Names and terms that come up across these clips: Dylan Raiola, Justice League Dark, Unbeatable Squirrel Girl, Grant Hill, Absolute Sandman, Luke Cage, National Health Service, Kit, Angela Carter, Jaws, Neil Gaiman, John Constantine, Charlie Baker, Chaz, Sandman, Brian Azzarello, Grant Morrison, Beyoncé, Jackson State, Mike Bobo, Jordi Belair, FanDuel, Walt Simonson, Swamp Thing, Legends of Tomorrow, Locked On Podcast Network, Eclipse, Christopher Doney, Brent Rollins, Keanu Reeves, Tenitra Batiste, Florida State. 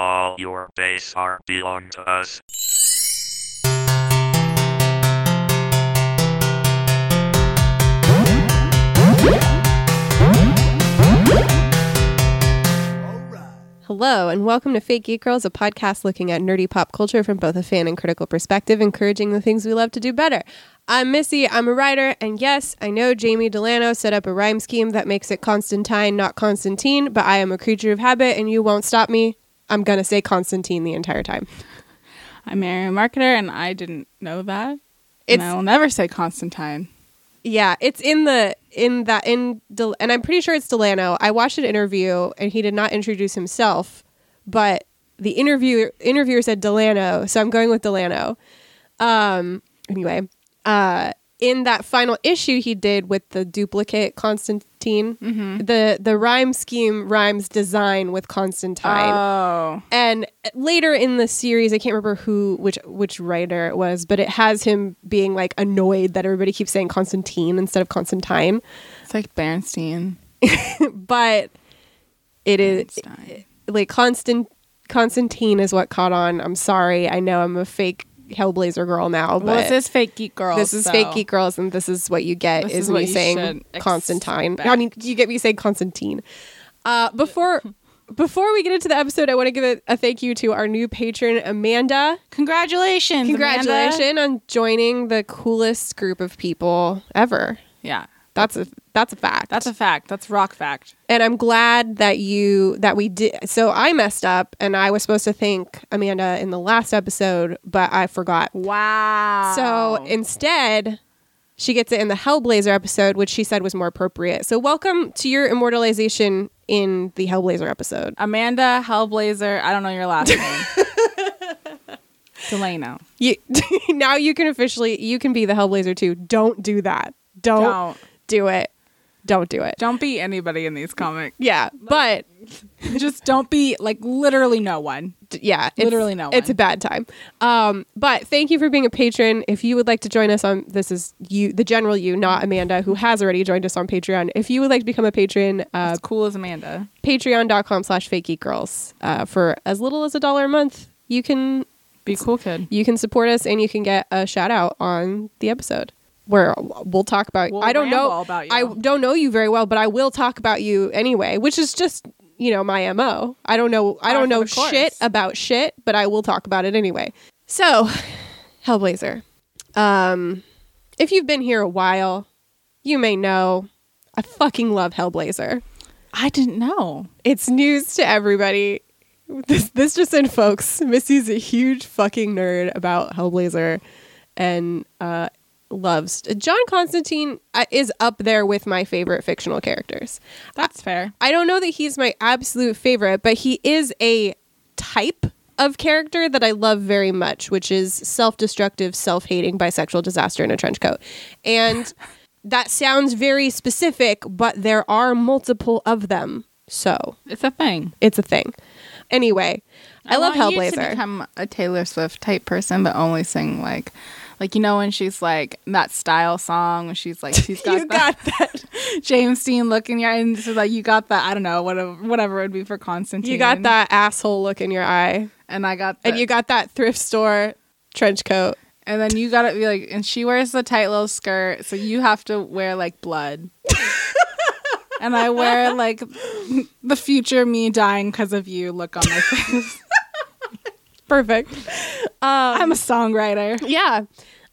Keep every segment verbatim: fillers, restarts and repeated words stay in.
All your days are belong to us. Hello, and welcome to Fake Geek Girls, a podcast looking at nerdy pop culture from both a fan and critical perspective, encouraging the things we love to do better. I'm Missy, I'm a writer, and yes, I know Jamie Delano set up a rhyme scheme that makes it Constantine, not Constantine, but I am a creature of habit, and you won't stop me. I'm gonna say Constantine the entire time. I'm Mary, a marketer, and I didn't know that, it's, and I will never say Constantine. Yeah, it's in the in that in Del- and I'm pretty sure it's Delano. I watched an interview and he did not introduce himself, but the interviewer interviewer said Delano, so I'm going with Delano. Um, anyway, uh, in that final issue he did with the duplicate Constantine, mm-hmm. the the rhyme scheme rhymes design with Constantine. Oh, and later in the series, I can't remember who which which writer it was, but it has him being like annoyed that everybody keeps saying Constantine instead of Constantine. It's like Bernstein, but it Bernstein. is like Constant Constantine is what caught on. I'm sorry, I know I'm a fake Hellblazer girl now, but well, this is Fake Geek Girls. This is so. Fake Geek Girls, and this is what you get this is, is me saying Constantine. Expect. I mean, you get me saying Constantine. Uh, before before we get into the episode, I want to give a, a thank you to our new patron, Amanda. Congratulations, congratulations Amanda. On joining the coolest group of people ever. Yeah, that's a that's a fact. That's a fact. That's rock fact. And I'm glad that you that we did. So I messed up, and I was supposed to thank Amanda in the last episode, but I forgot. Wow. So instead, she gets it in the Hellblazer episode, which she said was more appropriate. So welcome to your immortalization in the Hellblazer episode, Amanda Hellblazer. I don't know your last name. Delano. You now you can officially you can be the Hellblazer too. Don't do that. Don't. don't. Do it. Don't do it. Don't be anybody in these comics. Yeah, but just don't be like literally no one. D- yeah, literally no one. It's a bad time. Um, but thank you for being a patron. If you would like to join us on this is you, the general you, not Amanda, who has already joined us on Patreon. If you would like to become a patron, uh, as cool as Amanda, patreon dot com slash fake geek girls uh, for as little as a dollar a month. You can be cool, kid. You can support us, and you can get a shout out on the episode. Where we'll talk about we'll I don't know about you. I don't know you very well, but I will talk about you anyway, which is just, you know, my M O. I don't know I don't know shit about shit, but I will talk about it anyway. So, Hellblazer. Um if you've been here a while, you may know I fucking love Hellblazer. I didn't know. It's news to everybody. This this just in, folks. Missy's a huge fucking nerd about Hellblazer and uh loves John Constantine uh, is up there with my favorite fictional characters. That's fair. I don't know that he's my absolute favorite, but he is a type of character that I love very much, which is self-destructive, self-hating, bisexual disaster in a trench coat. And that sounds very specific, but there are multiple of them. So it's a thing. It's a thing. Anyway, I, I love want Hellblazer. You to become a Taylor Swift type person, but only sing like. Like, you know, when she's like that style song, when she's like, she's got, you that, got that James Dean look in your eye. And so, like, you got that, I don't know, whatever, whatever it would be for Constantine. You got that asshole look in your eye. And I got that. And you got that thrift store trench coat. And then you got to be like, and she wears the tight little skirt. So you have to wear like blood. And I wear like the future me dying because of you look on my face. Perfect. Um, I'm a songwriter. Yeah.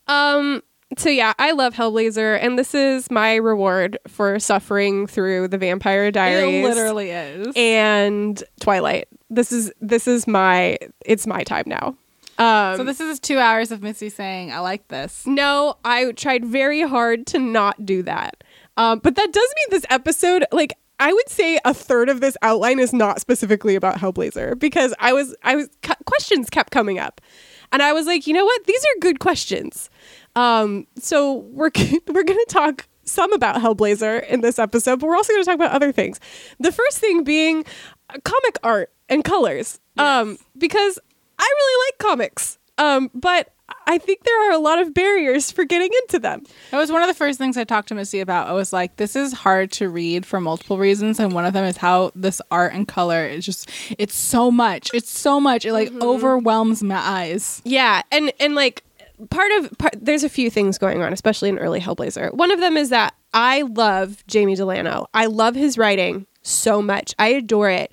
Um, so yeah, I love Hellblazer, and this is my reward for suffering through the Vampire Diaries. It literally is. And Twilight. This is this is my it's my time now. Um, so this is two hours of Missy saying I like this. No, I tried very hard to not do that. Um, but that does mean this episode, like. I would say a third of this outline is not specifically about Hellblazer because I was, I was, cu- questions kept coming up, and I was like, you know what, these are good questions. Um, so we're g- we're going to talk some about Hellblazer in this episode, but we're also going to talk about other things. The first thing being comic art and colors, yes. um, because I really like comics, um, but I think there are a lot of barriers for getting into them. That was one of the first things I talked to Missy about. I was like, this is hard to read for multiple reasons. And one of them is how this art and color is just, it's so much. It's so much. It like mm-hmm. overwhelms my eyes. Yeah. And, and like part of, part, there's a few things going on, especially in early Hellblazer. One of them is that I love Jamie Delano. I love his writing so much. I adore it.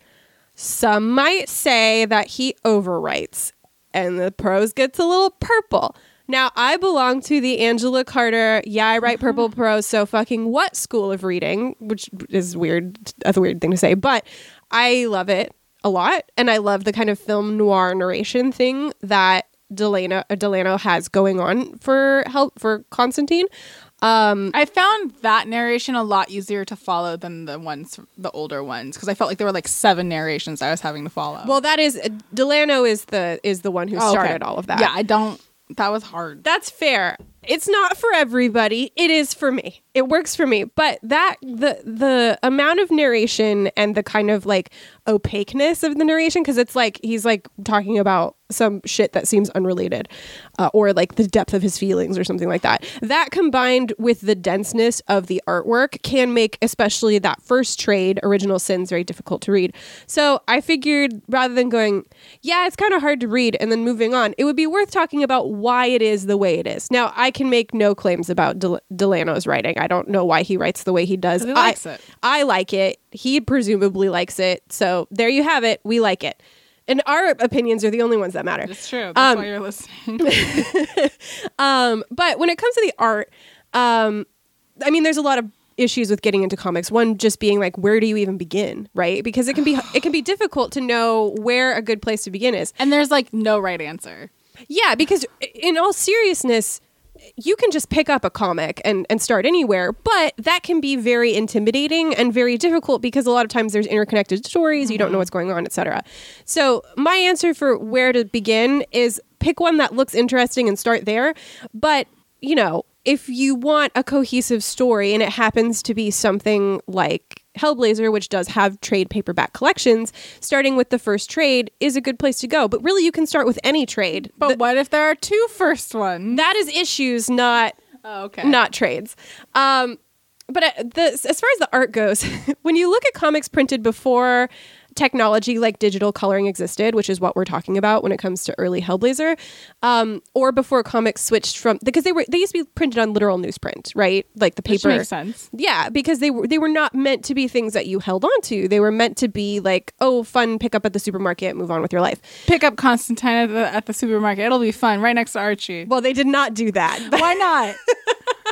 Some might say that he overwrites and the prose gets a little purple. Now, I belong to the Angela Carter, yeah, I write purple prose, so fucking what school of reading, which is weird, that's a weird thing to say, but I love it a lot, and I love the kind of film noir narration thing that Delano, Delano has going on for help for Constantine. Um, I found that narration a lot easier to follow than the ones, the older ones, because I felt like there were like seven narrations I was having to follow. Well, that is Delano is the is the one who oh, started okay. all of that. Yeah, I don't. That was hard. That's fair. It's not for everybody. It is for me. It works for me. But that the the amount of narration and the kind of like opaqueness of the narration, because it's like he's like talking about some shit that seems unrelated uh, or like the depth of his feelings or something like that. That combined with the denseness of the artwork can make especially that first trade, Original Sins, very difficult to read. So I figured rather than going, yeah, it's kind of hard to read and then moving on, it would be worth talking about why it is the way it is. Now, I can make no claims about Del- Delano's writing. I don't know why he writes the way he does. He likes I, it. I like it. He presumably likes it. So there you have it. We like it. And our opinions are the only ones that matter. It's true. That's um, why you're listening. um, but when it comes to the art, um, I mean, there's a lot of issues with getting into comics. One just being like, where do you even begin, right? Because it can be it can be difficult to know where a good place to begin is. And there's like no right answer. Yeah, because in all seriousness, you can just pick up a comic and, and start anywhere, but that can be very intimidating and very difficult because a lot of times there's interconnected stories, you don't know what's going on, et cetera. So my answer for where to begin is pick one that looks interesting and start there. But, you know, if you want a cohesive story and it happens to be something like Hellblazer, which does have trade paperback collections, starting with the first trade is a good place to go. But really, you can start with any trade. But the, what if there are two first ones? That is issues, not oh, okay. not trades. Um, but uh, the, as far as the art goes, when you look at comics printed before technology like digital coloring existed, which is what we're talking about when it comes to early Hellblazer, um, or before comics switched from, because they were they used to be printed on literal newsprint, right? Like the paper. Which makes sense. Yeah, because they were they were not meant to be things that you held on to. They were meant to be like, oh, fun, pick up at the supermarket, move on with your life. Pick up Constantine at the, at the supermarket. It'll be fun, right next to Archie. Well, they did not do that. Why not?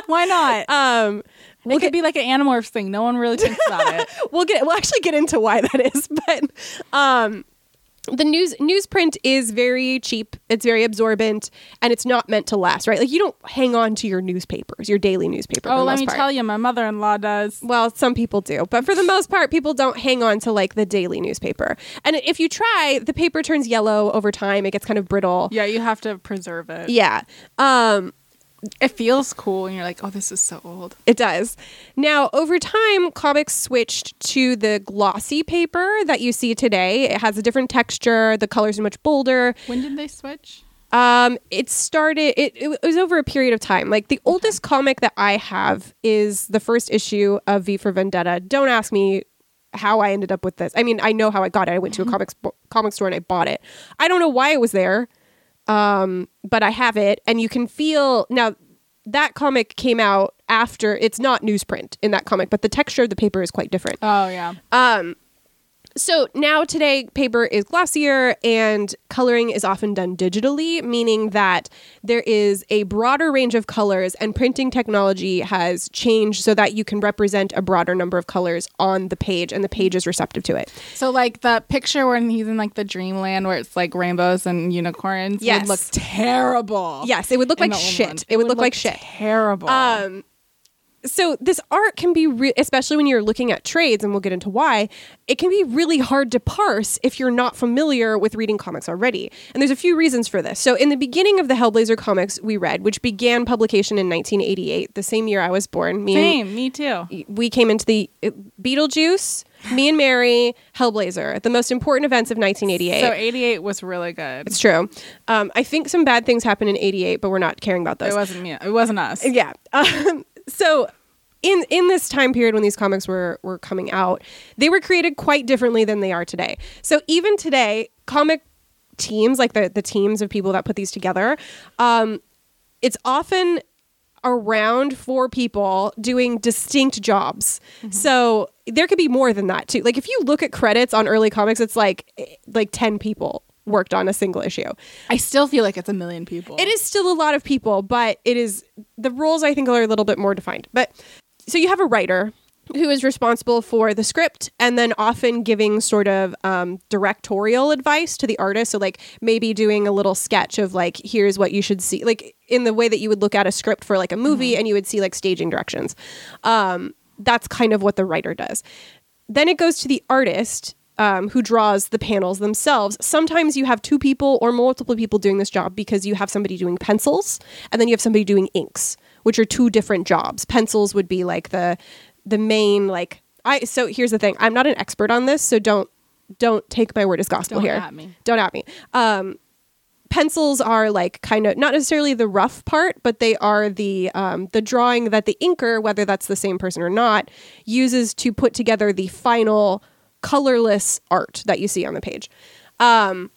Why not? Um, we'll it could get, be like an Animorphs thing. No one really thinks about it. We'll get we'll actually get into why that is, but um, the news newsprint is very cheap. It's very absorbent, and it's not meant to last, right? Like you don't hang on to your newspapers, your daily newspaper. Oh, for the let most me part. tell you, my mother-in-law does. Well, some people do, but for the most part, people don't hang on to like the daily newspaper. And if you try, the paper turns yellow over time. It gets kind of brittle. Yeah, you have to preserve it. Yeah. Um, It feels cool, and you're like, oh, this is so old. It does. Now, over time, comics switched to the glossy paper that you see today. It has a different texture. The colors are much bolder. When did they switch? Um, it started, it, it was over a period of time. Like, the okay. oldest comic that I have is the first issue of V for Vendetta. Don't ask me how I ended up with this. I mean, I know how I got it. I went to a comics, comic store, and I bought it. I don't know why it was there. Um, but I have it, and you can feel now that comic came out after it's not newsprint in that comic, but the texture of the paper is quite different. Oh yeah. Um, so now today paper is glossier and coloring is often done digitally, meaning that there is a broader range of colors and printing technology has changed so that you can represent a broader number of colors on the page and the page is receptive to it. So like the picture when he's in like the dreamland where it's like rainbows and unicorns yes. would look terrible. Yes, it would look like shit. It would look like shit. Terrible. Um So this art can be, re- especially when you're looking at trades, and we'll get into why, it can be really hard to parse if you're not familiar with reading comics already. And there's a few reasons for this. So in the beginning of the Hellblazer comics we read, which began publication in nineteen eighty-eight, the same year I was born. Me same, and, me too. We came into the uh, Beetlejuice. Me and Mary, Hellblazer, the most important events of nineteen eighty-eight. So eighty-eight was really good. It's true. Um, I think some bad things happened in eighty-eight, but we're not caring about those. It wasn't me. It wasn't us. Yeah. Um, so in in this time period when these comics were were coming out, they were created quite differently than they are today. So even today, comic teams, like the the teams of people that put these together, um, it's often around four people doing distinct jobs. Mm-hmm. So there could be more than that too. Like if you look at credits on early comics, it's like like ten people worked on a single issue. I still feel like it's a million people. It is still a lot of people, but it is, the roles I think are a little bit more defined. But so you have a writer who is responsible for the script and then often giving sort of um, directorial advice to the artist. So like maybe doing a little sketch of like, here's what you should see, like in the way that you would look at a script for like a movie, mm-hmm. and you would see like staging directions. Um, that's kind of what the writer does. Then it goes to the artist, um, who draws the panels themselves. Sometimes you have two people or multiple people doing this job because you have somebody doing pencils and then you have somebody doing inks, which are two different jobs. Pencils would be like the... the main, like, I, so here's the thing. I'm not an expert on this, so don't, don't take my word as gospel here. Don't at me. Don't at me. Um, pencils are like kind of not necessarily the rough part, but they are the, um, the drawing that the inker, whether that's the same person or not, uses to put together the final colorless art that you see on the page. Um,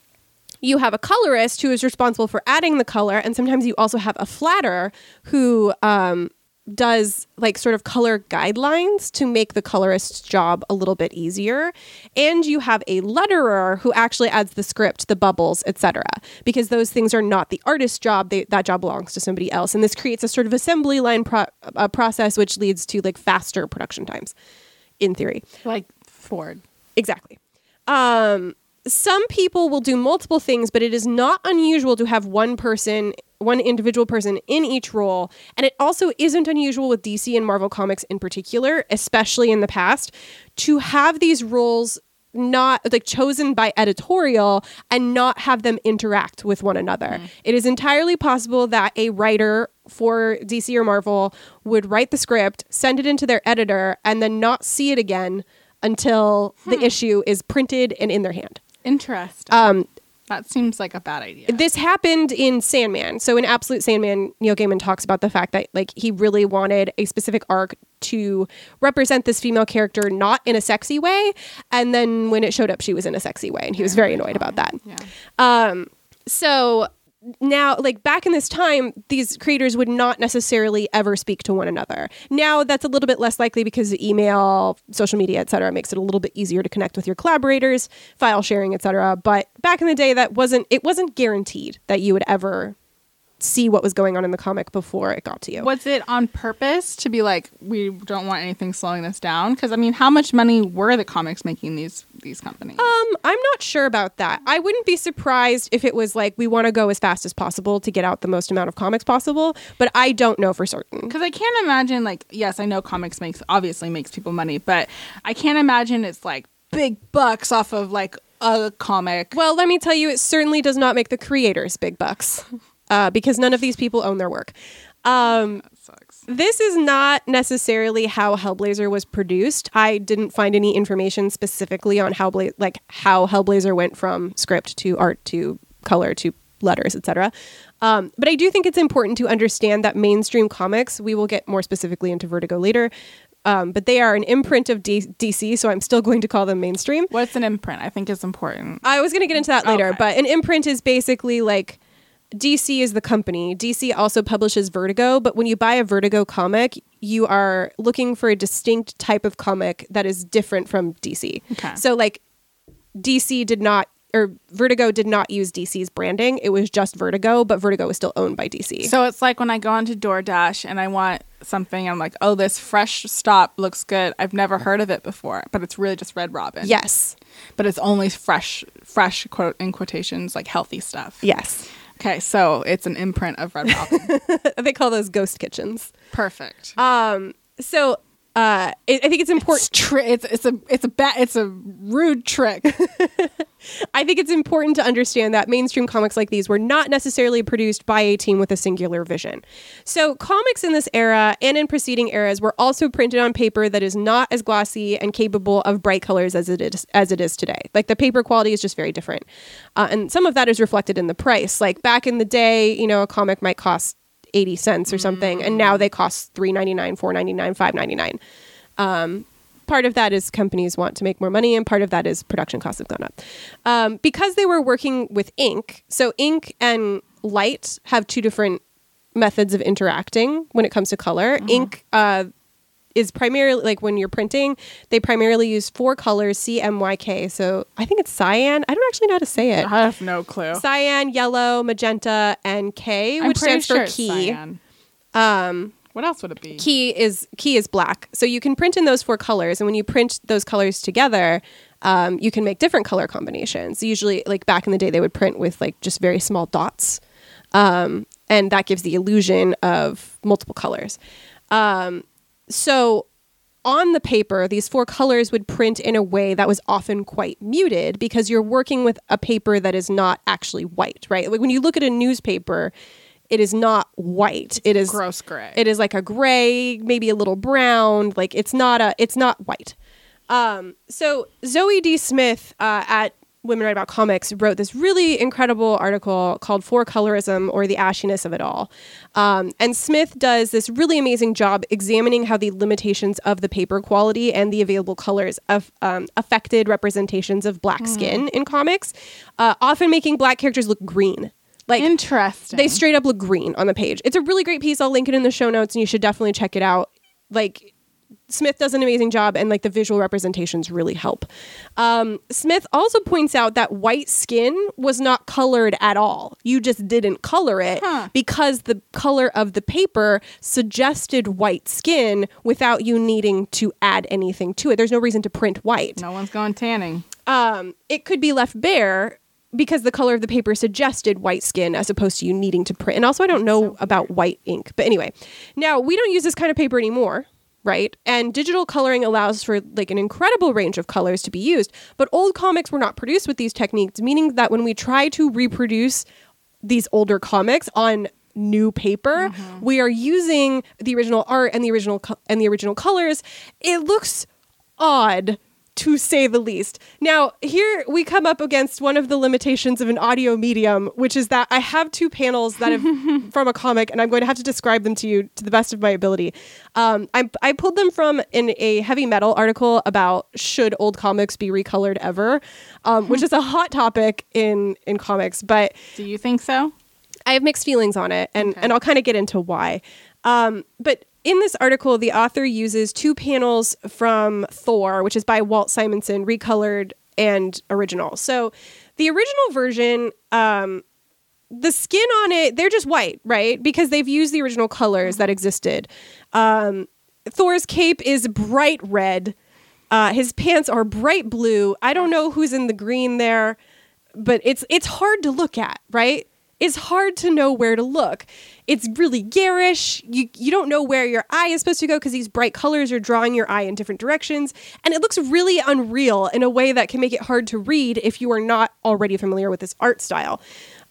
You have a colorist who is responsible for adding the color, and sometimes you also have a flatter who, um, does like sort of color guidelines to make the colorist's job a little bit easier. And you have a letterer who actually adds the script, the bubbles, et cetera. Because those things are not the artist's job. They, that job belongs to somebody else. And this creates a sort of assembly line pro- uh, process, which leads to like faster production times in theory. Like Ford. Exactly. Um, some people will do multiple things, but it is not unusual to have one person one individual person in each role. And it also isn't unusual with D C and Marvel Comics in particular, especially in the past, to have these roles not like chosen by editorial and not have them interact with one another. Mm. It is entirely possible that a writer for D C or Marvel would write the script, send it into their editor, and then not see it again until hmm. the issue is printed and in their hand. Interesting. Um, That seems like a bad idea. This happened in Sandman. So in Absolute Sandman, Neil Gaiman talks about the fact that like he really wanted a specific arc to represent this female character not in a sexy way. And then when it showed up, she was in a sexy way. And he was very annoyed about that. Yeah. Um, so now, like back in this time, these creators would not necessarily ever speak to one another. Now that's a little bit less likely because email, social media, et cetera, makes it a little bit easier to connect with your collaborators, file sharing, et cetera. But back in the day, that wasn't, it wasn't guaranteed that you would ever see what was going on in the comic before it got to you. Was it on purpose to be like, we don't want anything slowing this down? Because I mean, how much money were the comics making these these companies? Um, I'm not sure about that. I wouldn't be surprised if it was like, we want to go as fast as possible to get out the most amount of comics possible, but I don't know for certain. Because I can't imagine like, yes, I know comics makes obviously makes people money, but I can't imagine it's like big bucks off of like a comic. Well, let me tell you, it certainly does not make the creators big bucks. Uh, because none of these people own their work. Um, that sucks. This is not necessarily how Hellblazer was produced. I didn't find any information specifically on how Bla- like how Hellblazer went from script to art to color to letters, et cetera. Um, but I do think it's important to understand that mainstream comics, we will get more specifically into Vertigo later, um, but they are an imprint of D- DC, so I'm still going to call them mainstream. What's an imprint? I think it's important. I was going to get into that later, okay. But an imprint is basically like... D C is the company. D C also publishes Vertigo, but when you buy a Vertigo comic, you are looking for a distinct type of comic that is different from D C. Okay. So like D C did not, or Vertigo did not use D C's branding. It was just Vertigo, but Vertigo was still owned by D C. So it's like when I go onto DoorDash and I want something, I'm like, oh, this fresh stop looks good. I've never heard of it before, but it's really just Red Robin. Yes. But it's only fresh, fresh, quote in quotations, like healthy stuff. Yes. Okay, so it's an imprint of Red Robin. They call those ghost kitchens. Perfect. Um, so uh, it, I think it's important. It's, tri- it's, it's a it's a ba- it's a rude trick. I think it's important to understand that mainstream comics like these were not necessarily produced by a team with a singular vision. So comics in this era and in preceding eras were also printed on paper that is not as glossy and capable of bright colors as it is as it is today. Like, the paper quality is just very different. Uh, and some of that is reflected in the price. Like, back in the day, you know, a comic might cost eighty cents or something, mm. and now they cost three ninety-nine, four ninety-nine, five ninety-nine. Um, part of that is companies want to make more money, and part of that is production costs have gone up. Um, because they were working with ink, so ink and light have two different methods of interacting when it comes to color. Mm-hmm. Ink uh, is primarily, like, when you're printing, they primarily use four colors, C, M, Y, K. So I think it's cyan. I don't actually know how to say it. I have no clue. Cyan, yellow, magenta, and K, I'm which stands sure for key. Cyan. Um, What else would it be? Key is key is black. So you can print in those four colors. And when you print those colors together, um, you can make different color combinations. Usually, like, back in the day, they would print with, like, just very small dots. Um, and that gives the illusion of multiple colors. Um, so on the paper, these four colors would print in a way that was often quite muted because you're working with a paper that is not actually white, right? Like, when you look at a newspaper, it is not white. It is gross gray. It is like a gray, maybe a little brown. Like, it's not a, it's not white. Um, so Zoe D. Smith uh, at Women Write About Comics wrote this really incredible article called For Colorism or the Ashiness of It All. Um, and Smith does this really amazing job examining how the limitations of the paper quality and the available colors of, um, affected representations of black mm. skin in comics, uh, often making black characters look green. Like, interesting. They straight up look green on the page. It's a really great piece. I'll link it in the show notes, and you should definitely check it out. Like, Smith does an amazing job, and, like, the visual representations really help. Um, Smith also points out that white skin was not colored at all. You just didn't color it huh. because the color of the paper suggested white skin without you needing to add anything to it. There's no reason to print white. No one's gone tanning. Um, it could be left bare because the color of the paper suggested white skin as opposed to you needing to print. And also, I don't know about white ink. But anyway, now we don't use this kind of paper anymore, right? And digital coloring allows for, like, an incredible range of colors to be used. But old comics were not produced with these techniques, meaning that when we try to reproduce these older comics on new paper, mm-hmm. we are using the original art and the original co- and the original colors. It looks odd, to say the least. Now, here we come up against one of the limitations of an audio medium, which is that I have two panels that have from a comic, and I'm going to have to describe them to you to the best of my ability. Um, I, I pulled them from in a Heavy Metal article about should old comics be recolored ever, um, which is a hot topic in, in comics. But do you think so? I have mixed feelings on it, and, okay. and I'll kind of get into why. Um, but in this article, the author uses two panels from Thor, which is by Walt Simonson, recolored and original. So the original version, um, the skin on it, they're just white, right? Because they've used the original colors that existed. Um, Thor's cape is bright red. Uh, his pants are bright blue. I don't know who's in the green there, but it's it's hard to look at, right? It's hard to know where to look. It's really garish. You you don't know where your eye is supposed to go because these bright colors are drawing your eye in different directions. And it looks really unreal in a way that can make it hard to read if you are not already familiar with this art style.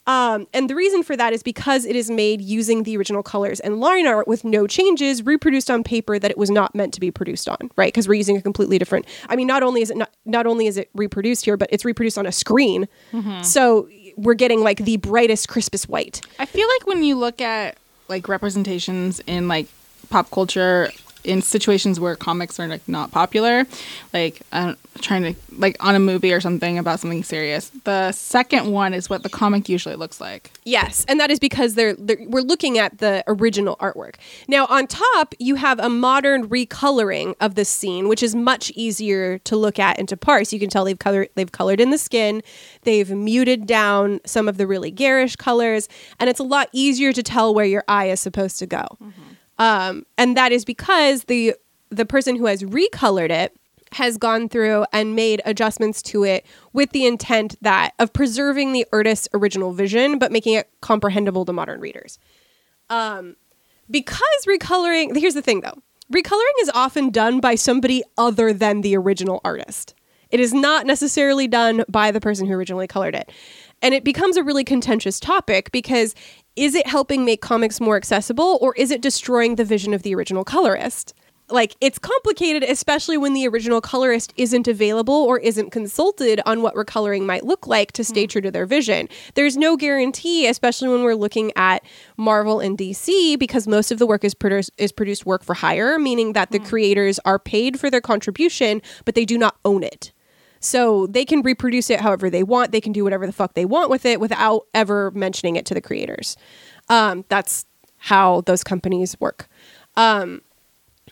Um, and the reason for that is because it is made using the original colors and line art with no changes, reproduced on paper that it was not meant to be produced on, right? Because we're using a completely different... I mean, not only is it not, not only is it reproduced here, but it's reproduced on a screen. Mm-hmm. So we're getting, like, the brightest, crispest white. I feel like when you look at, like, representations in, like, pop culture, in situations where comics are, like, not popular, like, I'm trying to, like, on a movie or something about something serious, the second one is what the comic usually looks like. Yes, and that is because they're, they're we're looking at the original artwork. Now, on top, you have a modern recoloring of this scene, which is much easier to look at and to parse. You can tell they've colored, they've colored in the skin, they've muted down some of the really garish colors, and it's a lot easier to tell where your eye is supposed to go. Mm-hmm. Um, and that is because the the person who has recolored it has gone through and made adjustments to it with the intent that of preserving the artist's original vision, but making it comprehensible to modern readers. Um, because recoloring, here's the thing though, recoloring is often done by somebody other than the original artist. It is not necessarily done by the person who originally colored it. And it becomes a really contentious topic because is it helping make comics more accessible or is it destroying the vision of the original colorist? Like, it's complicated, especially when the original colorist isn't available or isn't consulted on what recoloring might look like to stay true to their vision. There's no guarantee, especially when we're looking at Marvel and D C, because most of the work is produced is produced work for hire, meaning that the creators are paid for their contribution, but they do not own it. So they can reproduce it however they want. They can do whatever the fuck they want with it without ever mentioning it to the creators. Um, that's how those companies work. Um,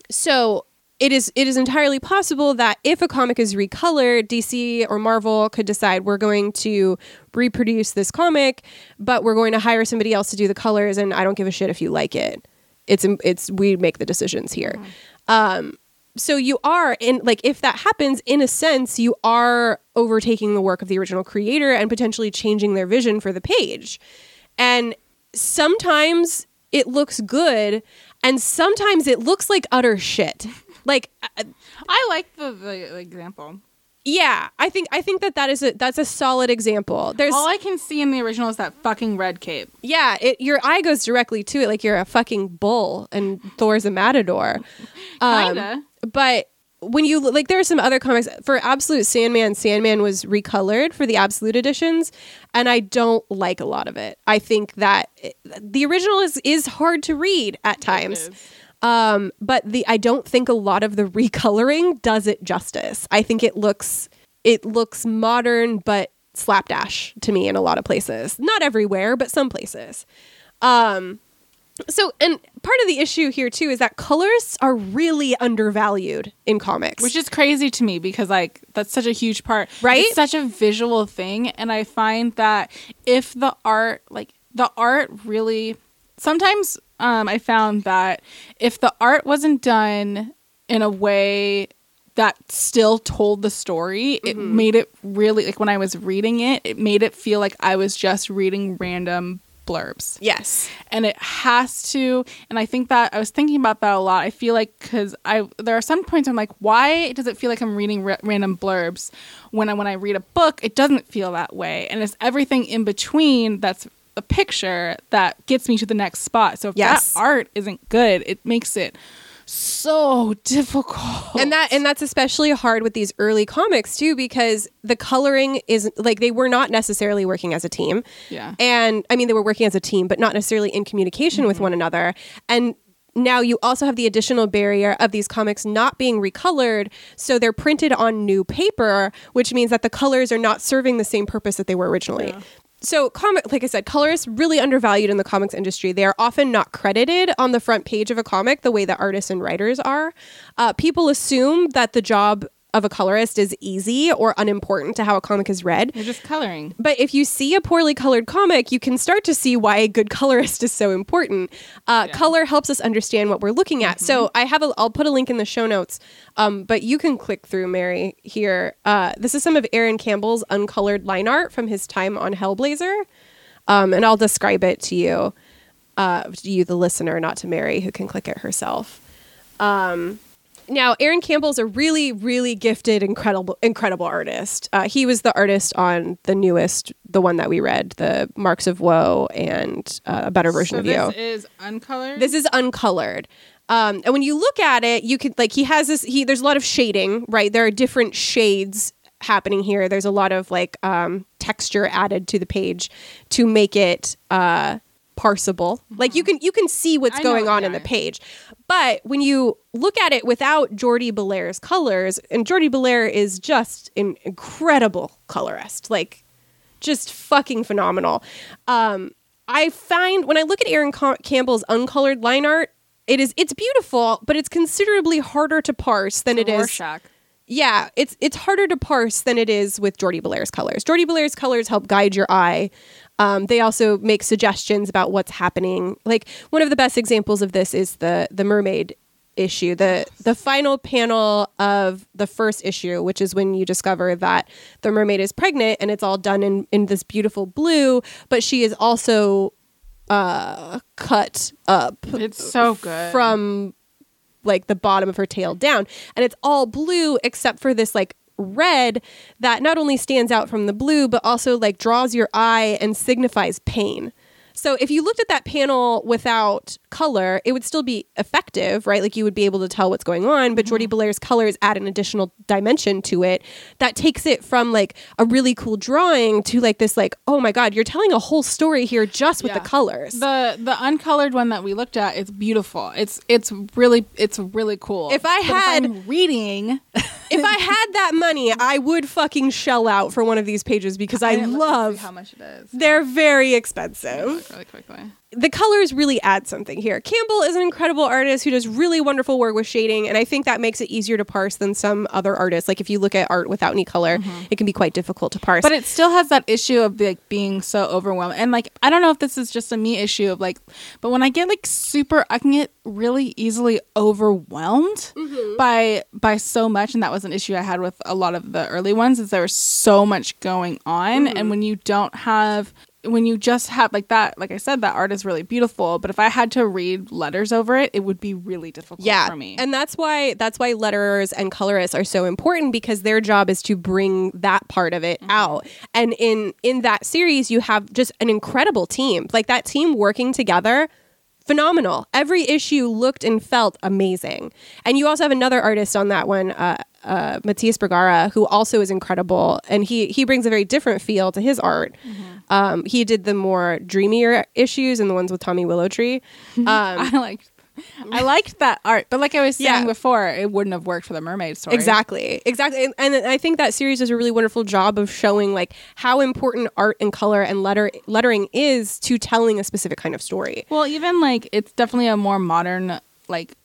So it is it is entirely possible that if a comic is recolored, D C or Marvel could decide we're going to reproduce this comic, but we're going to hire somebody else to do the colors, and I don't give a shit if you like it. It's it's we make the decisions here. Okay. Um, so you are in like if that happens, in a sense, you are overtaking the work of the original creator and potentially changing their vision for the page. And sometimes it looks good. And sometimes it looks like utter shit. Like, uh, I like the, the example. Yeah, I think I think that that is a that's a solid example. There's all I can see in the original is that fucking red cape. Yeah, it, your eye goes directly to it, like you're a fucking bull and Thor's a matador. Um, Kinda. But when you like, there are some other comics for Absolute Sandman. Sandman was recolored for the Absolute editions, and I don't like a lot of it. I think that it, the original is is hard to read at times, um, but the I don't think a lot of the recoloring does it justice. I think it looks it looks modern but slapdash to me in a lot of places. Not everywhere, but some places. Um, So, and part of the issue here, too, is that colorists are really undervalued in comics. Which is crazy to me because, like, that's such a huge part. Right? It's such a visual thing. And I find that if the art, like, the art really... Sometimes um, I found that if the art wasn't done in a way that still told the story, mm-hmm. it made it really... Like, when I was reading it, it made it feel like I was just reading random blurbs. Yes. And it has to, and I think that I was thinking about that a lot. I feel like because I there are some points I'm like, why does it feel like I'm reading r- random blurbs when I when I read a book? It doesn't feel that way, and it's everything in between that's a picture that gets me to the next spot. So if yes. that art isn't good, it makes it so difficult. And that and that's especially hard with these early comics too, because the coloring is like they were not necessarily working as a team. Yeah. And I mean they were working as a team, but not necessarily in communication mm-hmm. with one another. And now you also have the additional barrier of these comics not being recolored, so they're printed on new paper, which means that the colors are not serving the same purpose that they were originally. Yeah. So, comic, like I said, colorists really undervalued in the comics industry. They are often not credited on the front page of a comic the way that artists and writers are. Uh, people assume that the job of a colorist is easy or unimportant to how a comic is read. They're just coloring. But if you see a poorly colored comic, you can start to see why a good colorist is so important. Uh, yeah. Color helps us understand what we're looking at. Mm-hmm. So I have a, I'll put a link in the show notes, um, but you can click through, Mary, here. Uh, this is some of Aaron Campbell's uncolored line art from his time on Hellblazer. Um, and I'll describe it to you, uh, to you, the listener, not to Mary, who can click it herself. Um Now, Aaron Campbell's a really, really gifted, incredible, incredible artist. Uh, he was the artist on the newest, the one that we read, the Marks of Woe and uh, A Better Version so of You. This is uncolored? This is uncolored. Um, and when you look at it, you could like he has this. He there's a lot of shading, right? There are different shades happening here. There's a lot of like um, texture added to the page to make it uh, parsable. Mm-hmm. Like you can you can see what's I going on in the page. But when you look at it without Jordi Belair's colors, and Jordi Belair is just an incredible colorist, like just fucking phenomenal. Um, I find when I look at Aaron Com- Campbell's uncolored line art, it is it's beautiful, but it's considerably harder to parse than it's it is. Rorschach. Yeah, it's it's harder to parse than it is with Jordi Belair's colors. Jordi Belair's colors help guide your eye. Um, they also make suggestions about what's happening. Like one of the best examples of this is the the mermaid issue, the the final panel of the first issue, which is when you discover that the mermaid is pregnant, and it's all done in, in this beautiful blue, but she is also uh, cut up. It's so good from like the bottom of her tail down, and it's all blue except for this like red that not only stands out from the blue, but also like draws your eye and signifies pain. So if you looked at that panel without color, it would still be effective, right? Like you would be able to tell what's going on, but mm-hmm. Jordi Belair's colors add an additional dimension to it that takes it from like a really cool drawing to like this like, oh my God, you're telling a whole story here just with yeah. the colors. The the uncolored one that we looked at, it's beautiful. It's it's really it's really cool. If I had if reading if I had that money, I would fucking shell out for one of these pages because I, I love how much it is. They're very expensive. Really quickly. The colors really add something here. Campbell is an incredible artist who does really wonderful work with shading, and I think that makes it easier to parse than some other artists. Like if you look at art without any color, mm-hmm. it can be quite difficult to parse. But it still has that issue of like being so overwhelmed. And like I don't know if this is just a me issue of like, but when I get like super, I can get really easily overwhelmed mm-hmm. by by so much, and that was an issue I had with a lot of the early ones, is there was so much going on, mm-hmm. and when you don't have. When you just have like that, like I said, that art is really beautiful. But if I had to read letters over it, it would be really difficult yeah. for me. And that's why that's why letterers and colorists are so important, because their job is to bring that part of it mm-hmm. out. And in in that series, you have just an incredible team. Like that team working together. Phenomenal. Every issue looked and felt amazing. And you also have another artist on that one, uh, uh, Matias Bergara, who also is incredible. And he he brings a very different feel to his art. Mm-hmm. Um, he did the more dreamier issues and the ones with Tommy Willowtree. Um, I liked I liked that art. But like I was saying yeah. before, it wouldn't have worked for the Mermaid story. Exactly. Exactly. And, and I think that series does a really wonderful job of showing like how important art and color and letter lettering is to telling a specific kind of story. Well, even like it's definitely a more modern, like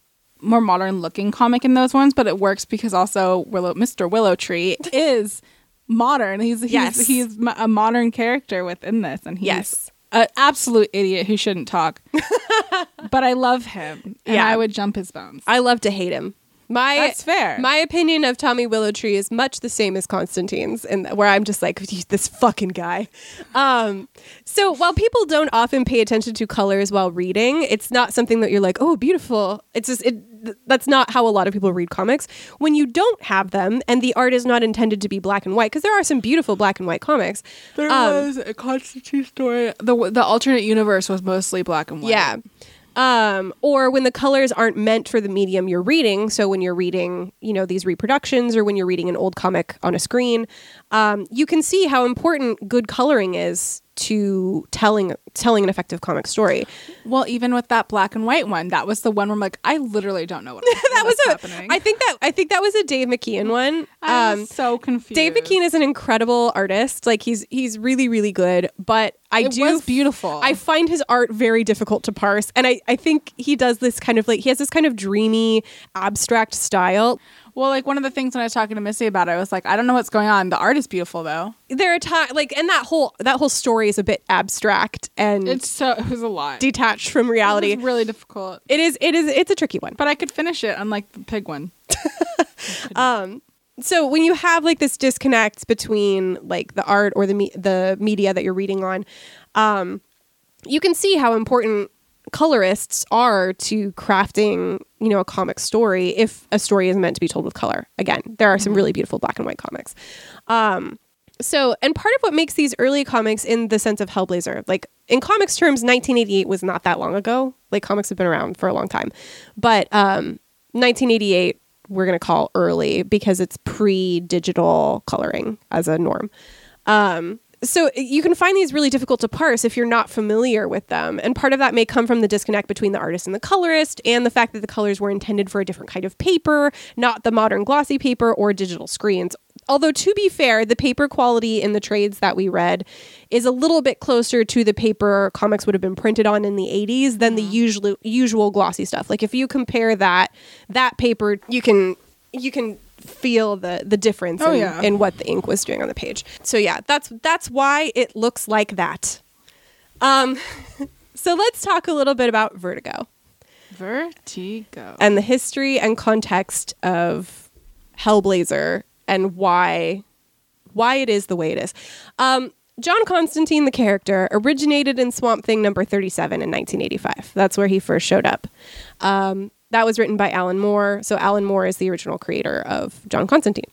more modern looking comic in those ones. But it works because also Willow, Mister Willowtree is modern. He's he's, yes. he's a modern character within this. And he's yes. an absolute idiot who shouldn't talk. But I love him. And yeah. I would jump his bones. I love to hate him. My, That's fair. My opinion of Tommy Willowtree is much the same as Constantine's, and where I'm just like, this fucking guy. Um, so while people don't often pay attention to colors while reading, it's not something that you're like, oh, beautiful. It's just... it. That's not how a lot of people read comics. When you don't have them and the art is not intended to be black and white, because there are some beautiful black and white comics. There um, was a Constantine story. The, the alternate universe was mostly black and white. Yeah. Um, or when the colors aren't meant for the medium you're reading. So when you're reading, you know, these reproductions or when you're reading an old comic on a screen, um, you can see how important good coloring is to telling telling an effective comic story. Well, even with that black and white one, that was the one where I'm like, I literally don't know what that was a, happening. I think that I think that was a Dave McKean one. I'm um, so confused. Dave McKean is an incredible artist. Like he's he's really really good, but I it do was beautiful. I find his art very difficult to parse, and I I think he does this kind of like he has this kind of dreamy abstract style. Well, like one of the things when I was talking to Missy about it, I was like, I don't know what's going on. The art is beautiful, though. There are times like, and that whole that whole story is a bit abstract and it's so it was a lot detached from reality. It was really difficult. It is. It is. It's a tricky one, but I could finish it, unlike the pig one. um. So when you have like this disconnect between like the art or the me- the media that you're reading on, um, you can see how important colorists are to crafting, you know, a comic story if a story is meant to be told with color. Again, there are some really beautiful black and white comics. Um, so, and part of what makes these early comics in the sense of Hellblazer, like in comics terms, nineteen eighty-eight was not that long ago. Like comics have been around for a long time. But um, nineteen eighty-eight, we're going to call early because it's pre-digital coloring as a norm. Um So you can find these really difficult to parse if you're not familiar with them. And part of that may come from the disconnect between the artist and the colorist and the fact that the colors were intended for a different kind of paper, not the modern glossy paper or digital screens. Although, to be fair, the paper quality in the trades that we read is a little bit closer to the paper comics would have been printed on in the eighties than the usual, usual glossy stuff. Like if you compare that, that paper, you can... you can feel the the difference oh, in, yeah. in what the ink was doing on the page. So yeah, that's that's why it looks like that. Um, so let's talk a little bit about Vertigo. Vertigo. And the history and context of Hellblazer and why why it is the way it is. Um, John Constantine, the character, originated in Swamp Thing number thirty-seven in nineteen eighty-five. That's where he first showed up. Um That was written by Alan Moore. So Alan Moore is the original creator of John Constantine.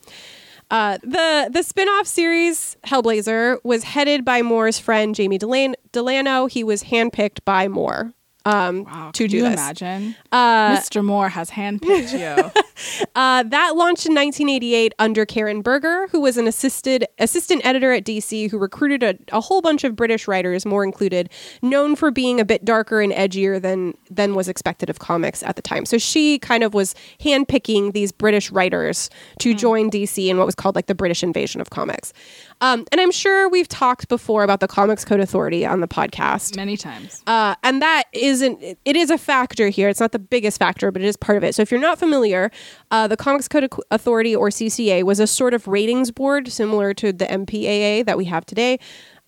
Uh, the the spin-off series Hellblazer was headed by Moore's friend Jamie Delano. He was handpicked by Moore um, wow, to do this. Can you imagine? Uh, Mister Moore has handpicked you. uh, that launched in nineteen eighty-eight under Karen Berger, who was an assisted, assistant editor at D C who recruited a, a whole bunch of British writers, Moore included, known for being a bit darker and edgier than, than was expected of comics at the time. So she kind of was handpicking these British writers to mm-hmm. join D C in what was called like the British invasion of comics. Um, and I'm sure we've talked before about the Comics Code Authority on the podcast. Many times. Uh, and that isn't, it is a factor here. It's not the biggest factor, but it is part of it. So if you're not familiar, uh, the Comics Code Authority, or C C A, was a sort of ratings board similar to the M P A A that we have today,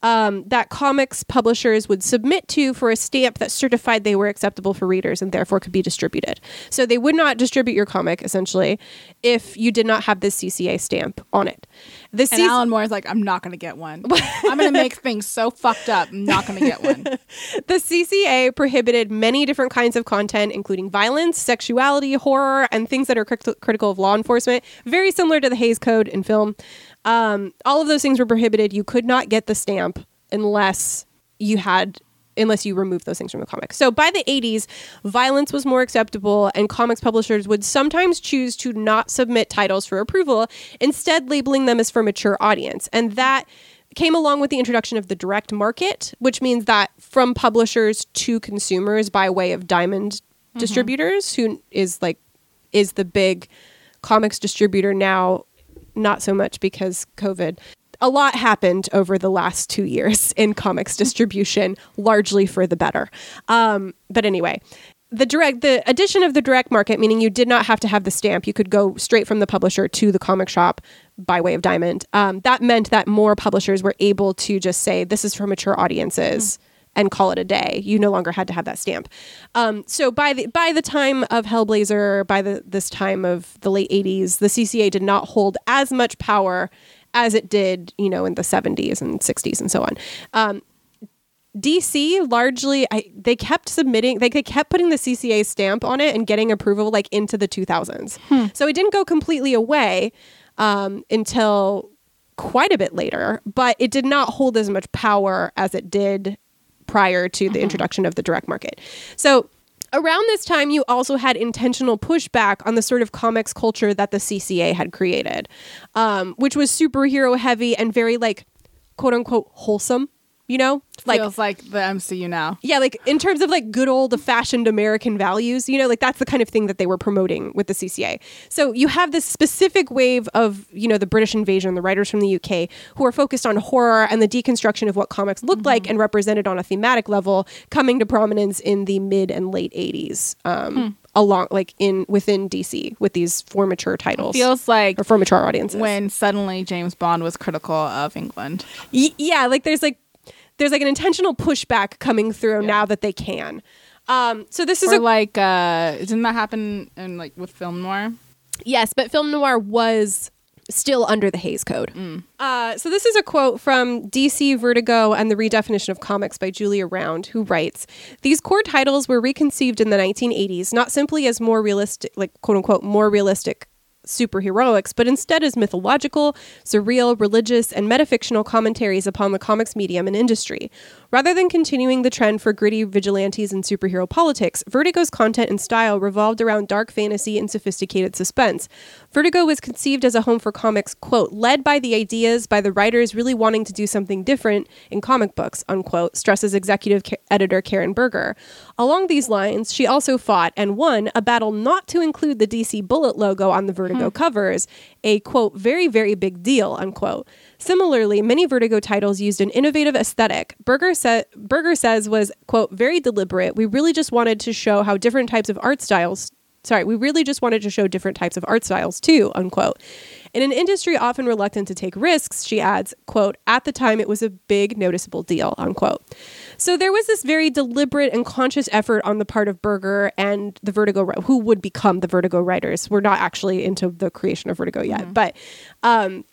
um, that comics publishers would submit to for a stamp that certified they were acceptable for readers and therefore could be distributed. So they would not distribute your comic, essentially, if you did not have this C C A stamp on it. The C- and Alan Moore is like, I'm not going to get one. I'm going to make things so fucked up. I'm not going to get one. The C C A prohibited many different kinds of content, including violence, sexuality, horror, and things that are cr- critical of law enforcement. Very similar to the Hays Code in film. Um, all of those things were prohibited. You could not get the stamp unless you had... unless you remove those things from the comic. So by the eighties, violence was more acceptable, and comics publishers would sometimes choose to not submit titles for approval, instead labeling them as for mature audience. And that came along with the introduction of the direct market, which means that from publishers to consumers by way of Diamond mm-hmm. distributors, who is like is the big comics distributor now, not so much because COVID. A lot happened over the last two years in comics distribution, largely for the better. Um, but anyway, the direct, the addition of the direct market, meaning you did not have to have the stamp. You could go straight from the publisher to the comic shop by way of Diamond. Um, that meant that more publishers were able to just say, this is for mature audiences. Mm. And call it a day. You no longer had to have that stamp. Um, so by the by the time of Hellblazer, by the this time of the late eighties, the C C A did not hold as much power as it did, you know, in the seventies and sixties and so on. Um, D C largely, I, they kept submitting, they, they kept putting the C C A stamp on it and getting approval like into the two thousands. Hmm. So it didn't go completely away um, until quite a bit later, but it did not hold as much power as it did prior to the introduction of the direct market. So around this time, you also had intentional pushback on the sort of comics culture that the C C A had created, um, which was superhero heavy and very like, quote unquote, wholesome, you know? Like, feels like the M C U now. Yeah, like in terms of like good old fashioned American values, you know, like that's the kind of thing that they were promoting with the C C A. So you have this specific wave of, you know, the British invasion, the writers from the U K who are focused on horror and the deconstruction of what comics looked mm-hmm. like and represented on a thematic level, coming to prominence in the mid and late eighties, um, mm. along like in within D C with these for mature titles. It feels like or for mature audiences. When suddenly James Bond was critical of England. Y- yeah, like there's like. There's like an intentional pushback coming through yeah. now that they can. Um, so this is or a, like, uh, didn't that happen in like with film noir? Yes, but film noir was still under the Hays Code. Mm. Uh, so this is a quote from D C Vertigo and the Redefinition of Comics by Julia Round, who writes, "These core titles were reconceived in the nineteen eighties, not simply as more realistic, like quote unquote, more realistic superheroics, but instead as mythological, surreal, religious, and metafictional commentaries upon the comics medium and industry. Rather than continuing the trend for gritty vigilantes and superhero politics, Vertigo's content and style revolved around dark fantasy and sophisticated suspense. Vertigo was conceived as a home for comics, quote, led by the ideas by the writers really wanting to do something different in comic books, unquote, stresses executive ca- editor Karen Berger. Along these lines, she also fought and won a battle not to include the D C Bullet logo on the Vertigo Vertigo covers, a, quote, very, very big deal, unquote. Similarly, many Vertigo titles used an innovative aesthetic. Berger, sa- Berger says was, quote, very deliberate. We really just wanted to show how different types of art styles, sorry, we really just wanted to show different types of art styles too, unquote. In an industry often reluctant to take risks, she adds, quote, at the time it was a big noticeable deal, unquote. So there was this very deliberate and conscious effort on the part of Berger and the Vertigo, who would become the Vertigo writers. We're not actually into the creation of Vertigo yet, mm-hmm. but um,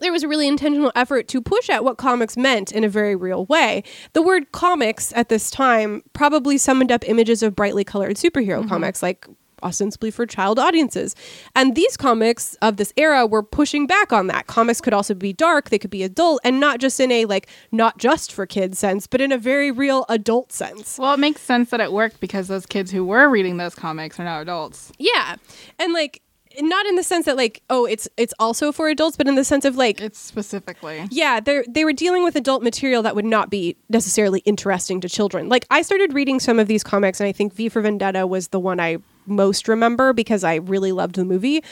there was a really intentional effort to push at what comics meant in a very real way. The word comics at this time probably summoned up images of brightly colored superhero mm-hmm. comics like ostensibly for child audiences. And these comics of this era were pushing back on that. Comics could also be dark, they could be adult, and not just in a like not just for kids sense, but in a very real adult sense. Well, it makes sense that it worked because those kids who were reading those comics are now adults. Yeah. And like not in the sense that like, oh, it's it's also for adults, but in the sense of like it's specifically. Yeah, they they were dealing with adult material that would not be necessarily interesting to children. Like I started reading some of these comics, and I think V for Vendetta was the one I most remember because I really loved the movie.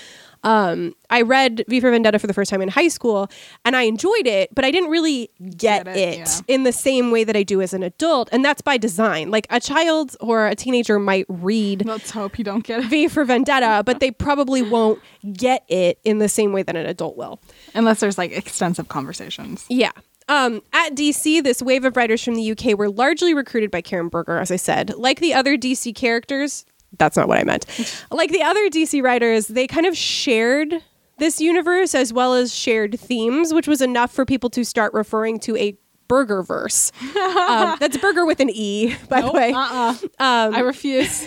Um, I read V for Vendetta for the first time in high school, and I enjoyed it, but I didn't really get, get it, it yeah. in the same way that I do as an adult, and that's by design. Like a child or a teenager might read. Let's hope you don't get it. V for Vendetta, but they probably won't get it in the same way that an adult will, unless there's like extensive conversations. Yeah. Um, at D C, this wave of writers from the U K were largely recruited by Karen Berger, as I said. Like the other D C characters. That's not what I meant. Like the other D C writers, they kind of shared this universe as well as shared themes, which was enough for people to start referring to a Burgerverse. Um, that's Burger with an E, by nope, the way. Uh-uh. Um, I refuse.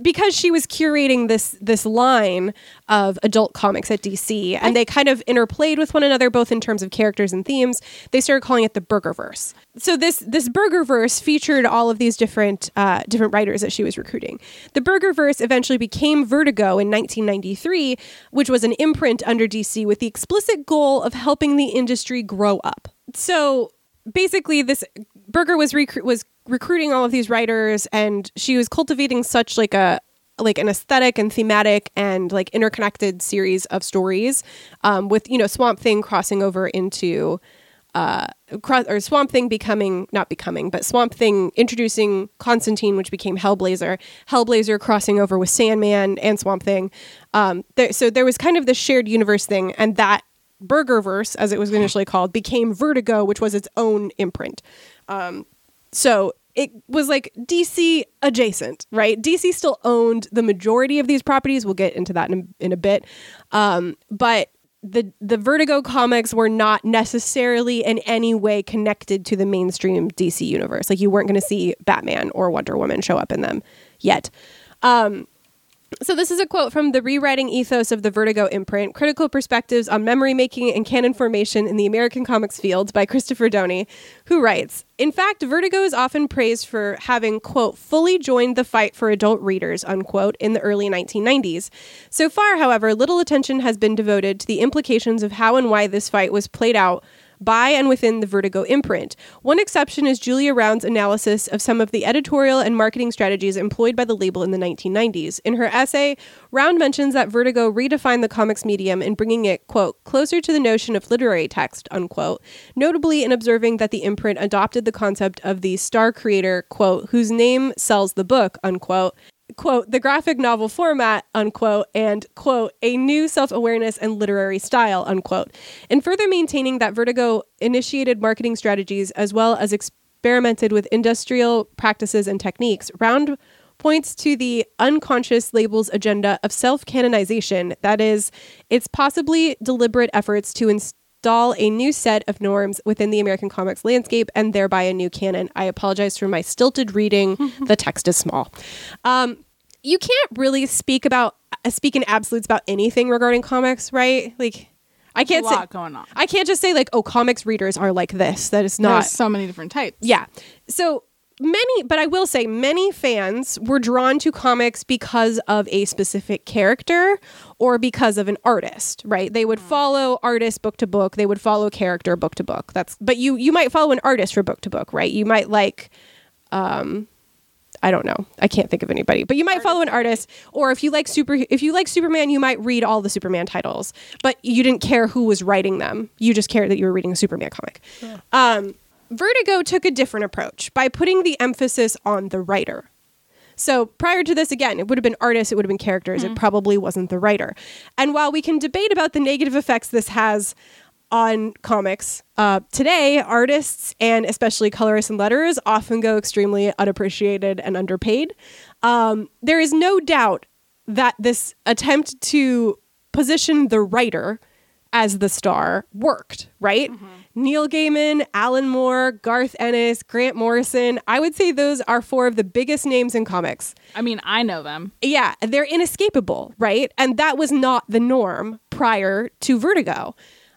Because she was curating this this line of adult comics at D C, and I, they kind of interplayed with one another, both in terms of characters and themes. They started calling it the Burgerverse. So this this Burgerverse featured all of these different uh, different writers that she was recruiting. The Burgerverse eventually became Vertigo in nineteen ninety-three, which was an imprint under D C with the explicit goal of helping the industry grow up. So basically, this Berger was rec- was recruiting all of these writers, and she was cultivating such like a like an aesthetic and thematic and like interconnected series of stories, um, with you know Swamp Thing crossing over into uh, cross- or Swamp Thing becoming not becoming, but Swamp Thing introducing Constantine, which became Hellblazer, Hellblazer crossing over with Sandman and Swamp Thing. Um, there, so there was kind of this shared universe thing, and that Burgerverse, as it was initially called, became Vertigo, which was its own imprint. Um, so it was like D C adjacent, right? D C still owned the majority of these properties. We'll get into that in a, in a bit. Um, but the the Vertigo comics were not necessarily in any way connected to the mainstream D C universe. Like you weren't going to see Batman or Wonder Woman show up in them yet. Um, So this is a quote from the rewriting ethos of the Vertigo imprint, Critical Perspectives on Memory Making and Canon Formation in the American Comics Field by Christopher Doney, who writes, in fact, Vertigo is often praised for having, quote, fully joined the fight for adult readers, unquote, in the early nineteen nineties. So far, however, little attention has been devoted to the implications of how and why this fight was played out by and within the Vertigo imprint. One exception is Julia Round's analysis of some of the editorial and marketing strategies employed by the label in the nineteen nineties. In her essay, Round mentions that Vertigo redefined the comics medium in bringing it, quote, closer to the notion of literary text, unquote, notably in observing that the imprint adopted the concept of the star creator, quote, whose name sells the book, unquote, quote, the graphic novel format, unquote, and, quote, a new self-awareness and literary style, unquote, and further maintaining that Vertigo initiated marketing strategies as well as experimented with industrial practices and techniques. Round points to the unconscious label's agenda of self-canonization, that is, its possibly deliberate efforts to inst- Doll a new set of norms within the American comics landscape and thereby a new canon. I apologize for my stilted reading. The text is small. Um, you can't really speak about uh, speak in absolutes about anything regarding comics, right? Like, I can't say, a lot going on. I can't just say like, oh, comics readers are like this. That is not. There's so many different types. Yeah. So many, but I will say many fans were drawn to comics because of a specific character or because of an artist, right? They would follow artist book to book. They would follow character book to book. That's, but you, you might follow an artist for book to book, right? You might like, um, I don't know. I can't think of anybody, but you might follow an artist, or if you like super, if you like Superman, you might read all the Superman titles, but you didn't care who was writing them. You just cared that you were reading a Superman comic. Yeah. Um, Vertigo took a different approach by putting the emphasis on the writer. So prior to this, again, it would have been artists, it would have been characters. Mm. It probably wasn't the writer. And while we can debate about the negative effects this has on comics, uh, today, artists and especially colorists and letterers often go extremely unappreciated and underpaid. Um, there is no doubt that this attempt to position the writer as the star worked, right? Mm-hmm. Neil Gaiman, Alan Moore, Garth Ennis, Grant Morrison. I would say those are four of the biggest names in comics. I mean, I know them. Yeah, they're inescapable, right? And that was not the norm prior to Vertigo.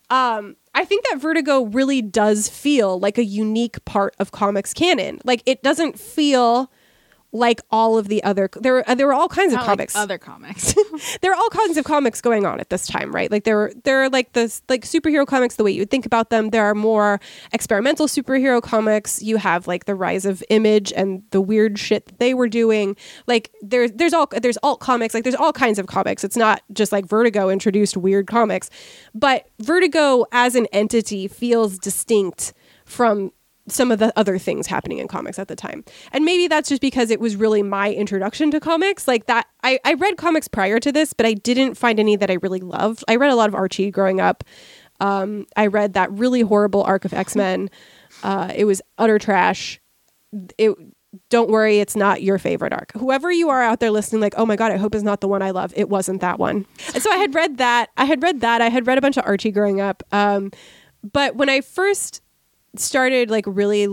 Um, I think that Vertigo really does feel like a unique part of comics canon. Like, it doesn't feel... like all of the other, there were there were all kinds Not of comics. Like other comics, there are all kinds of comics going on at this time, right? Like there were there are like this like superhero comics the way you would think about them. There are more experimental superhero comics. You have like the rise of Image and the weird shit that they were doing. Like there's there's all there's alt comics. Like there's all kinds of comics. It's not just like Vertigo introduced weird comics, but Vertigo as an entity feels distinct from some of the other things happening in comics at the time. And maybe that's just because it was really my introduction to comics. Like that, I, I read comics prior to this, but I didn't find any that I really loved. I read a lot of Archie growing up. Um, I read that really horrible arc of X-Men. Uh, it was utter trash. It, don't worry, it's not your favorite arc. Whoever you are out there listening, like, oh my God, I hope it's not the one I love. It wasn't that one. And so I had read that. I had read that. I had read a bunch of Archie growing up. Um, but when I first... started like really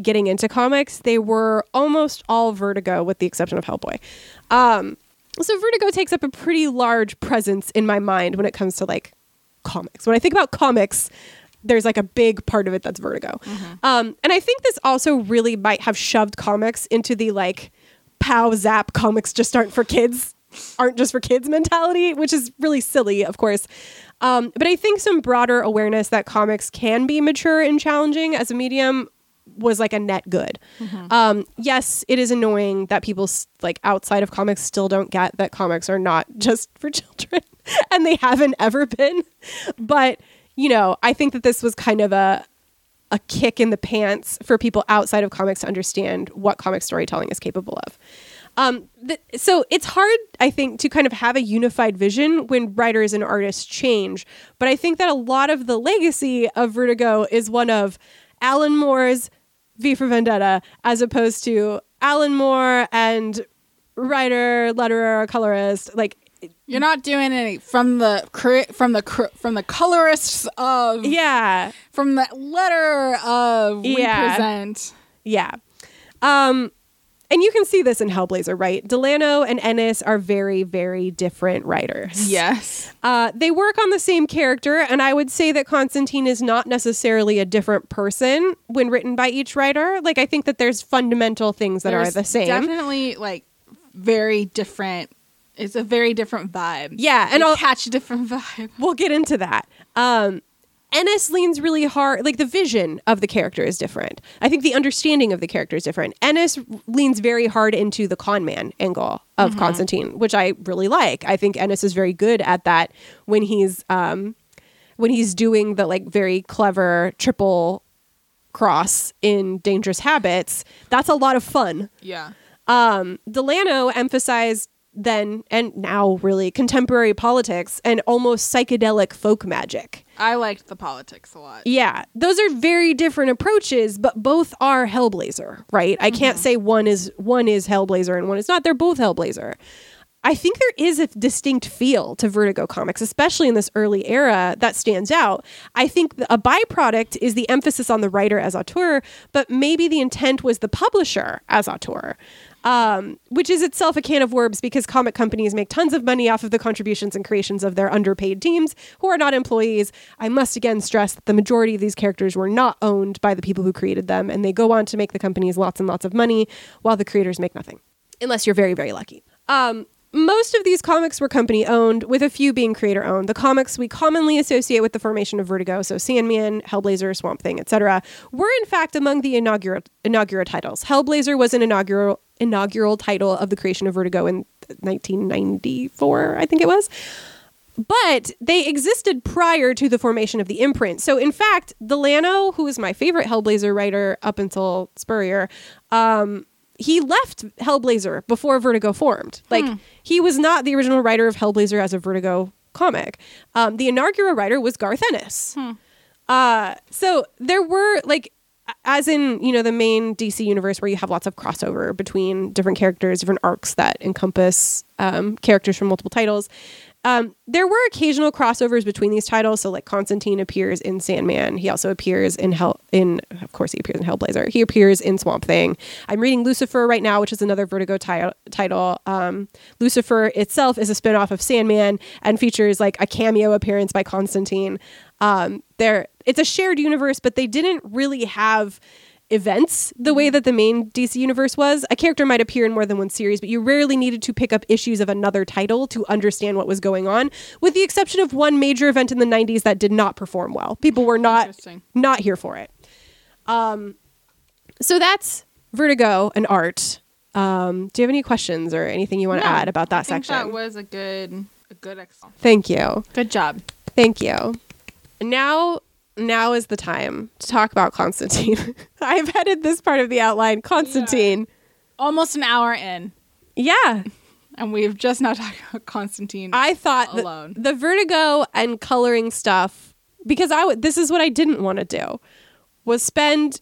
getting into comics, they were almost all Vertigo with the exception of Hellboy. Um, so Vertigo takes up a pretty large presence in my mind when it comes to like comics. When I think about comics, there's like a big part of it that's Vertigo. Mm-hmm. Um, and I think this also really might have shoved comics into the like pow zap comics just aren't for kids, aren't just for kids mentality, which is really silly, of course. Um, but I think some broader awareness that comics can be mature and challenging as a medium was like a net good. Mm-hmm. Um, yes, it is annoying that people like outside of comics still don't get that comics are not just for children and they haven't ever been. But, you know, I think that this was kind of a, a kick in the pants for people outside of comics to understand what comic storytelling is capable of. Um, th- so it's hard, I think, to kind of have a unified vision when writers and artists change. But I think that a lot of the legacy of Vertigo is one of Alan Moore's V for Vendetta, as opposed to Alan Moore and writer, letterer, colorist. Like you're not doing any from the cre- from the cre- from the colorists of yeah from the letterer of yeah. we present yeah. Um, And you can see this in Hellblazer, right? Delano and Ennis are very, very different writers. Yes. Uh, they work on the same character, and I would say that Constantine is not necessarily a different person when written by each writer. Like, I think that there's fundamental things that there's are the same. Definitely, like, very different. It's a very different vibe. Yeah, and I'll catch a different vibe. We'll get into that. Um, Ennis leans really hard, like the vision of the character is different. I think the understanding of the character is different. Ennis leans very hard into the con man angle of mm-hmm. Constantine, which I really like. I think Ennis is very good at that when he's um, when he's doing the like very clever triple cross in Dangerous Habits. That's a lot of fun. Yeah. Um, Delano emphasized then and now really contemporary politics and almost psychedelic folk magic. I liked the politics a lot. Yeah. Those are very different approaches, but both are Hellblazer, right? I can't mm-hmm. say one is one is Hellblazer and one is not. They're both Hellblazer. I think there is a distinct feel to Vertigo comics, especially in this early era, that stands out. I think a byproduct is the emphasis on the writer as auteur, but maybe the intent was the publisher as auteur. Um, which is itself a can of worms because comic companies make tons of money off of the contributions and creations of their underpaid teams who are not employees. I must again stress that the majority of these characters were not owned by the people who created them, and they go on to make the companies lots and lots of money while the creators make nothing. Unless you're very, very lucky. Um, most of these comics were company owned, with a few being creator owned. The comics we commonly associate with the formation of Vertigo, so Sandman, Hellblazer, Swamp Thing, et cetera, were in fact among the inaugural, inaugural titles. Hellblazer was an inaugural inaugural title of the creation of Vertigo in nineteen ninety-four, I think it was. But they existed prior to the formation of the imprint. So in fact, Delano, who is my favorite Hellblazer writer up until Spurrier, um, he left Hellblazer before Vertigo formed. Like hmm. he was not the original writer of Hellblazer as a Vertigo comic. Um, the inaugural writer was Garth Ennis. Hmm. Uh, so there were like, as in, you know, the main D C universe where you have lots of crossover between different characters, different arcs that encompass um, characters from multiple titles. Um, there were occasional crossovers between these titles. So like Constantine appears in Sandman. He also appears in Hell in, of course he appears in Hellblazer. He appears in Swamp Thing. I'm reading Lucifer right now, which is another Vertigo ti- title. Um, Lucifer itself is a spinoff of Sandman and features like a cameo appearance by Constantine. Um, there it's a shared universe, but they didn't really have events the way that the main D C universe was. A character might appear in more than one series, but you rarely needed to pick up issues of another title to understand what was going on, with the exception of one major event in the nineties that did not perform well. People were not not here for it. Um, so that's Vertigo and art. Um, do you have any questions or anything you want to no, add about that I think section? That was a good a good excellent. Thank you. Good job. Thank you. Now Now is the time to talk about Constantine. I've headed this part of the outline. Constantine. Yeah. Almost an hour in. Yeah. And we've just now talked about Constantine I thought alone. The, the Vertigo and coloring stuff, because I w- this is what I didn't want to do, was spend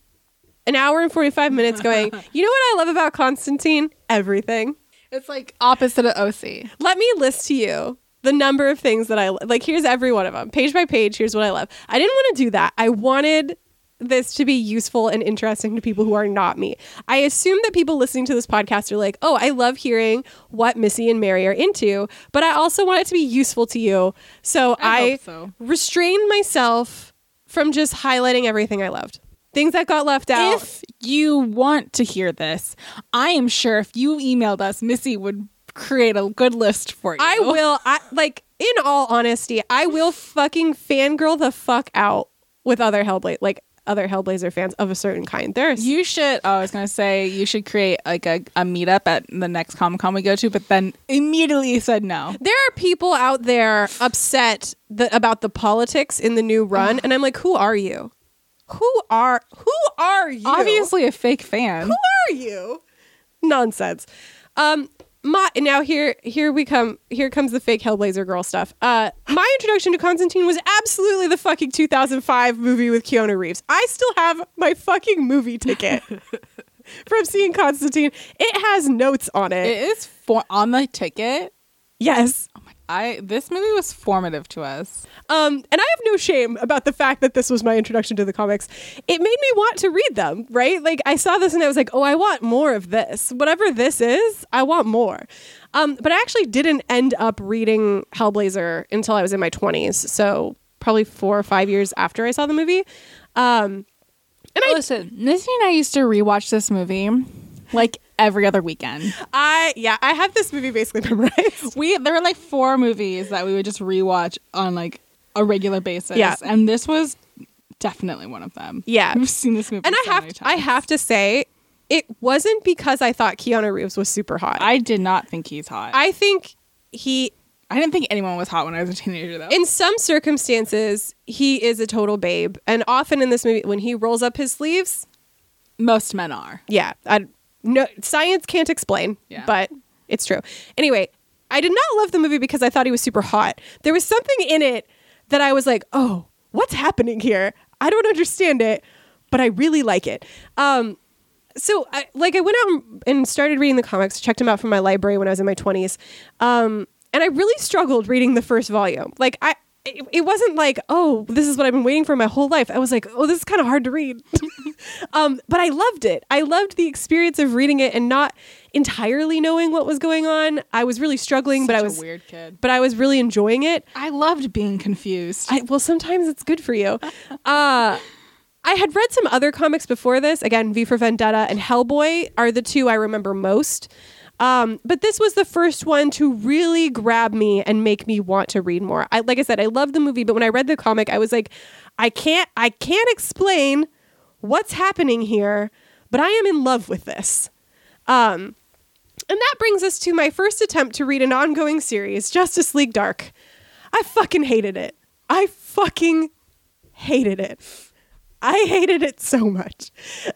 an hour and forty-five minutes going, you know what I love about Constantine? Everything. It's like opposite of O C. Let me list to you the number of things that I like. Here's every one of them. Page by page, here's what I love. I didn't want to do that. I wanted this to be useful and interesting to people who are not me. I assume that people listening to this podcast are like, oh, I love hearing what Missy and Mary are into, but I also want it to be useful to you. So I, I hope so. Restrained myself from just highlighting everything I loved. Things that got left out. If you want to hear this, I am sure if you emailed us, Missy would create a good list for you. I will. I like, in all honesty, I will fucking fangirl the fuck out with other Hellblazer, like other Hellblazer fans of a certain kind. There's you should. Oh, I was gonna say you should create like a, a meetup at the next Comic-Con we go to, but then immediately said no. There are people out there upset the, about the politics in the new run, and I'm like, who are you? Who are who are you? Obviously a fake fan. Who are you? Nonsense. Um. My now here here we come here comes the fake Hellblazer girl stuff. Uh, my introduction to Constantine was absolutely the fucking two thousand five movie with Keanu Reeves. I still have my fucking movie ticket from seeing Constantine. It has notes on it. It is for on the ticket. Yes. Oh my! I this movie was formative to us. Um, and I have no shame about the fact that this was my introduction to the comics. It made me want to read them, right? Like I saw this and I was like, oh, I want more of this. Whatever this is, I want more. Um, but I actually didn't end up reading Hellblazer until I was in my twenties. So probably four or five years after I saw the movie. Um, and I listen, Missy and I used to rewatch this movie like every other weekend. I yeah, I have this movie basically memorized. We there were like four movies that we would just rewatch on like a regular basis. Yeah. And this was definitely one of them. Yeah. We've seen this movie. And so I have many times. I have to say, it wasn't because I thought Keanu Reeves was super hot. I did not think he's hot. I think he I didn't think anyone was hot when I was a teenager, though. In some circumstances, he is a total babe. And often in this movie, when he rolls up his sleeves, most men are. Yeah. I No, science can't explain, yeah. But it's true. Anyway, I did not love the movie because I thought he was super hot. There was something in it that I was like, oh, what's happening here? I don't understand it, but I really like it. Um, so I, like I went out and started reading the comics, checked them out from my library when I was in my twenties. Um, and I really struggled reading the first volume. Like I, it, it wasn't like, oh, this is what I've been waiting for my whole life. I was like, oh, this is kind of hard to read. Um, but I loved it. I loved the experience of reading it and not entirely knowing what was going on. I was really struggling, Such but I was a weird kid. But I was really enjoying it. I loved being confused. I, well, sometimes it's good for you. Uh, I had read some other comics before this. Again, V for Vendetta and Hellboy are the two I remember most. Um, but this was the first one to really grab me and make me want to read more. I, like I said, I loved the movie, but when I read the comic, I was like, I can't, I can't explain what's happening here, but I am in love with this. Um, and that brings us to my first attempt to read an ongoing series, Justice League Dark. I fucking hated it. I fucking hated it. I hated it so much.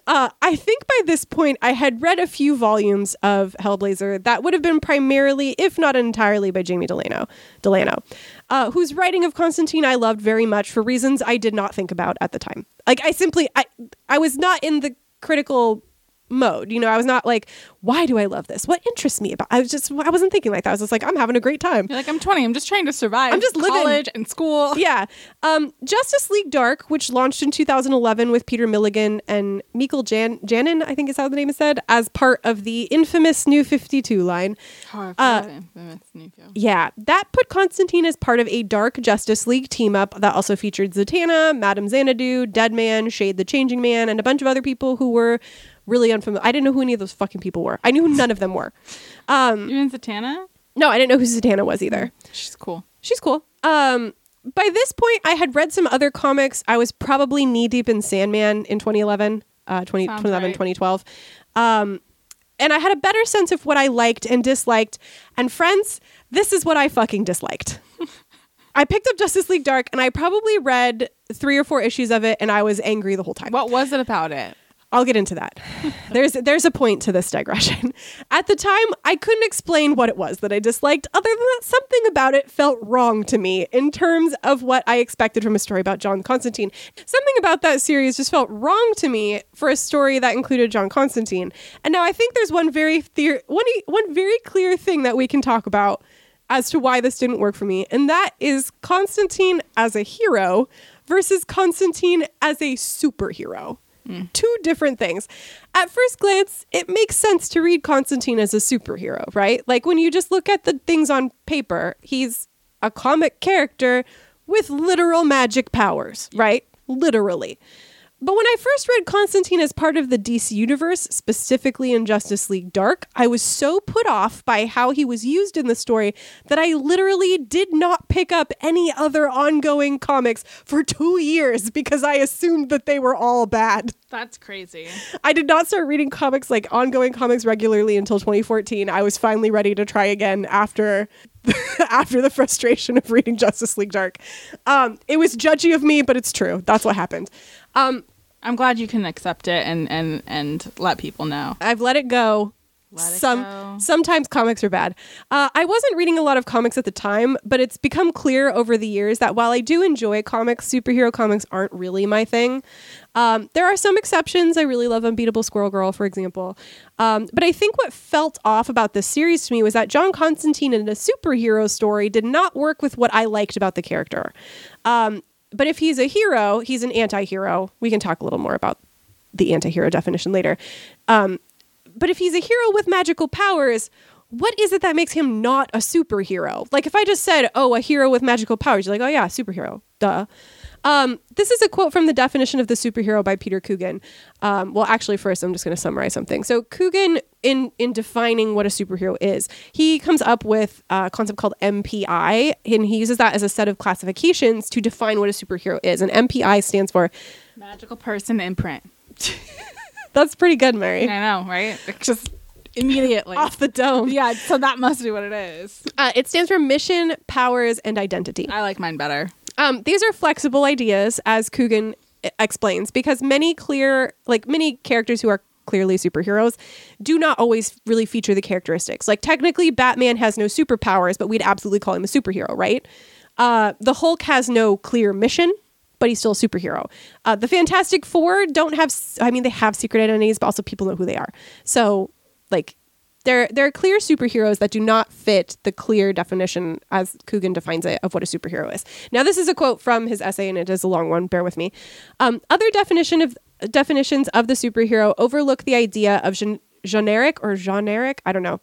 Uh, I think by this point, I had read a few volumes of Hellblazer that would have been primarily, if not entirely, by Jamie Delano, Delano, uh, whose writing of Constantine I loved very much for reasons I did not think about at the time. Like I simply, I, I was not in the critical mode. You know, I was not like, why do I love this? What interests me about? I was just, I wasn't thinking like that. I was just like, I'm having a great time. You're like, I'm twenty. I'm just trying to survive. I'm just living college and school. Yeah. Um, Justice League Dark, which launched in two thousand eleven with Peter Milligan and Michael Jan- Janin, I think is how the name is said, as part of the infamous New fifty-two line. Oh, uh, infamous New fifty-two. Yeah. That put Constantine as part of a Dark Justice League team up that also featured Zatanna, Madame Xanadu, Deadman, Shade the Changing Man, and a bunch of other people who were really unfamiliar. I didn't know who any of those fucking people were. I knew none of them were. Um, you mean Zatanna? No, I didn't know who Zatanna was either. She's cool. She's cool. Um, by this point, I had read some other comics. I was probably knee deep in Sandman in twenty eleven, uh, twenty eleven, right. twenty twelve. Um, and I had a better sense of what I liked and disliked. And friends, this is what I fucking disliked. I picked up Justice League Dark and I probably read three or four issues of it and I was angry the whole time. What was it about it? I'll get into that. There's there's a point to this digression. At the time, I couldn't explain what it was that I disliked, other than that something about it felt wrong to me in terms of what I expected from a story about John Constantine. Something about that series just felt wrong to me for a story that included John Constantine. And now I think there's one very theor- one, one very clear thing that we can talk about as to why this didn't work for me, and that is Constantine as a hero versus Constantine as a superhero. Mm. Two different things. At first glance, it makes sense to read Constantine as a superhero, right? Like when you just look at the things on paper, he's a comic character with literal magic powers, right? Literally. But when I first read Constantine as part of the D C universe, specifically in Justice League Dark, I was so put off by how he was used in the story that I literally did not pick up any other ongoing comics for two years because I assumed that they were all bad. That's crazy. I did not start reading comics, like ongoing comics, regularly until twenty fourteen. I was finally ready to try again after... after the frustration of reading Justice League Dark. Um, it was judgy of me, but it's true. That's what happened. Um, I'm glad you can accept it and and and let people know. I've let it go. Let it Some go. Sometimes comics are bad. Uh, I wasn't reading a lot of comics at the time, but it's become clear over the years that while I do enjoy comics, superhero comics aren't really my thing. Um, there are some exceptions. I really love Unbeatable Squirrel Girl, for example. Um, but I think what felt off about this series to me was that John Constantine in a superhero story did not work with what I liked about the character. Um, but if he's a hero, he's an anti-hero. We can talk a little more about the anti-hero definition later. Um, but if he's a hero with magical powers, what is it that makes him not a superhero? Like if I just said, oh, a hero with magical powers, you're like, oh yeah, superhero, duh. Um, this is a quote from the definition of the superhero by Peter Coogan. Um, well, actually, first, I'm just going to summarize something. So Coogan, in in defining what a superhero is, he comes up with a concept called M P I, and he uses that as a set of classifications to define what a superhero is. And M P I stands for... Magical Person Imprint. That's pretty good, Mary. I know, right? It's just... Immediately. Off the dome. Yeah, so that must be what it is. Uh, it stands for mission, powers, and identity. I like mine better. Um, these are flexible ideas, as Coogan explains, because many clear, like many characters who are clearly superheroes do not always really feature the characteristics. Like technically, Batman has no superpowers, but we'd absolutely call him a superhero, right? Uh, the Hulk has no clear mission, but he's still a superhero. Uh, the Fantastic Four don't have, I mean, they have secret identities, but also people know who they are. So, like, There, there are clear superheroes that do not fit the clear definition, as Coogan defines it, of what a superhero is. Now, this is a quote from his essay, and it is a long one. Bear with me. Um, other definition of definitions of the superhero overlook the idea of gen- generic or generic. I don't know,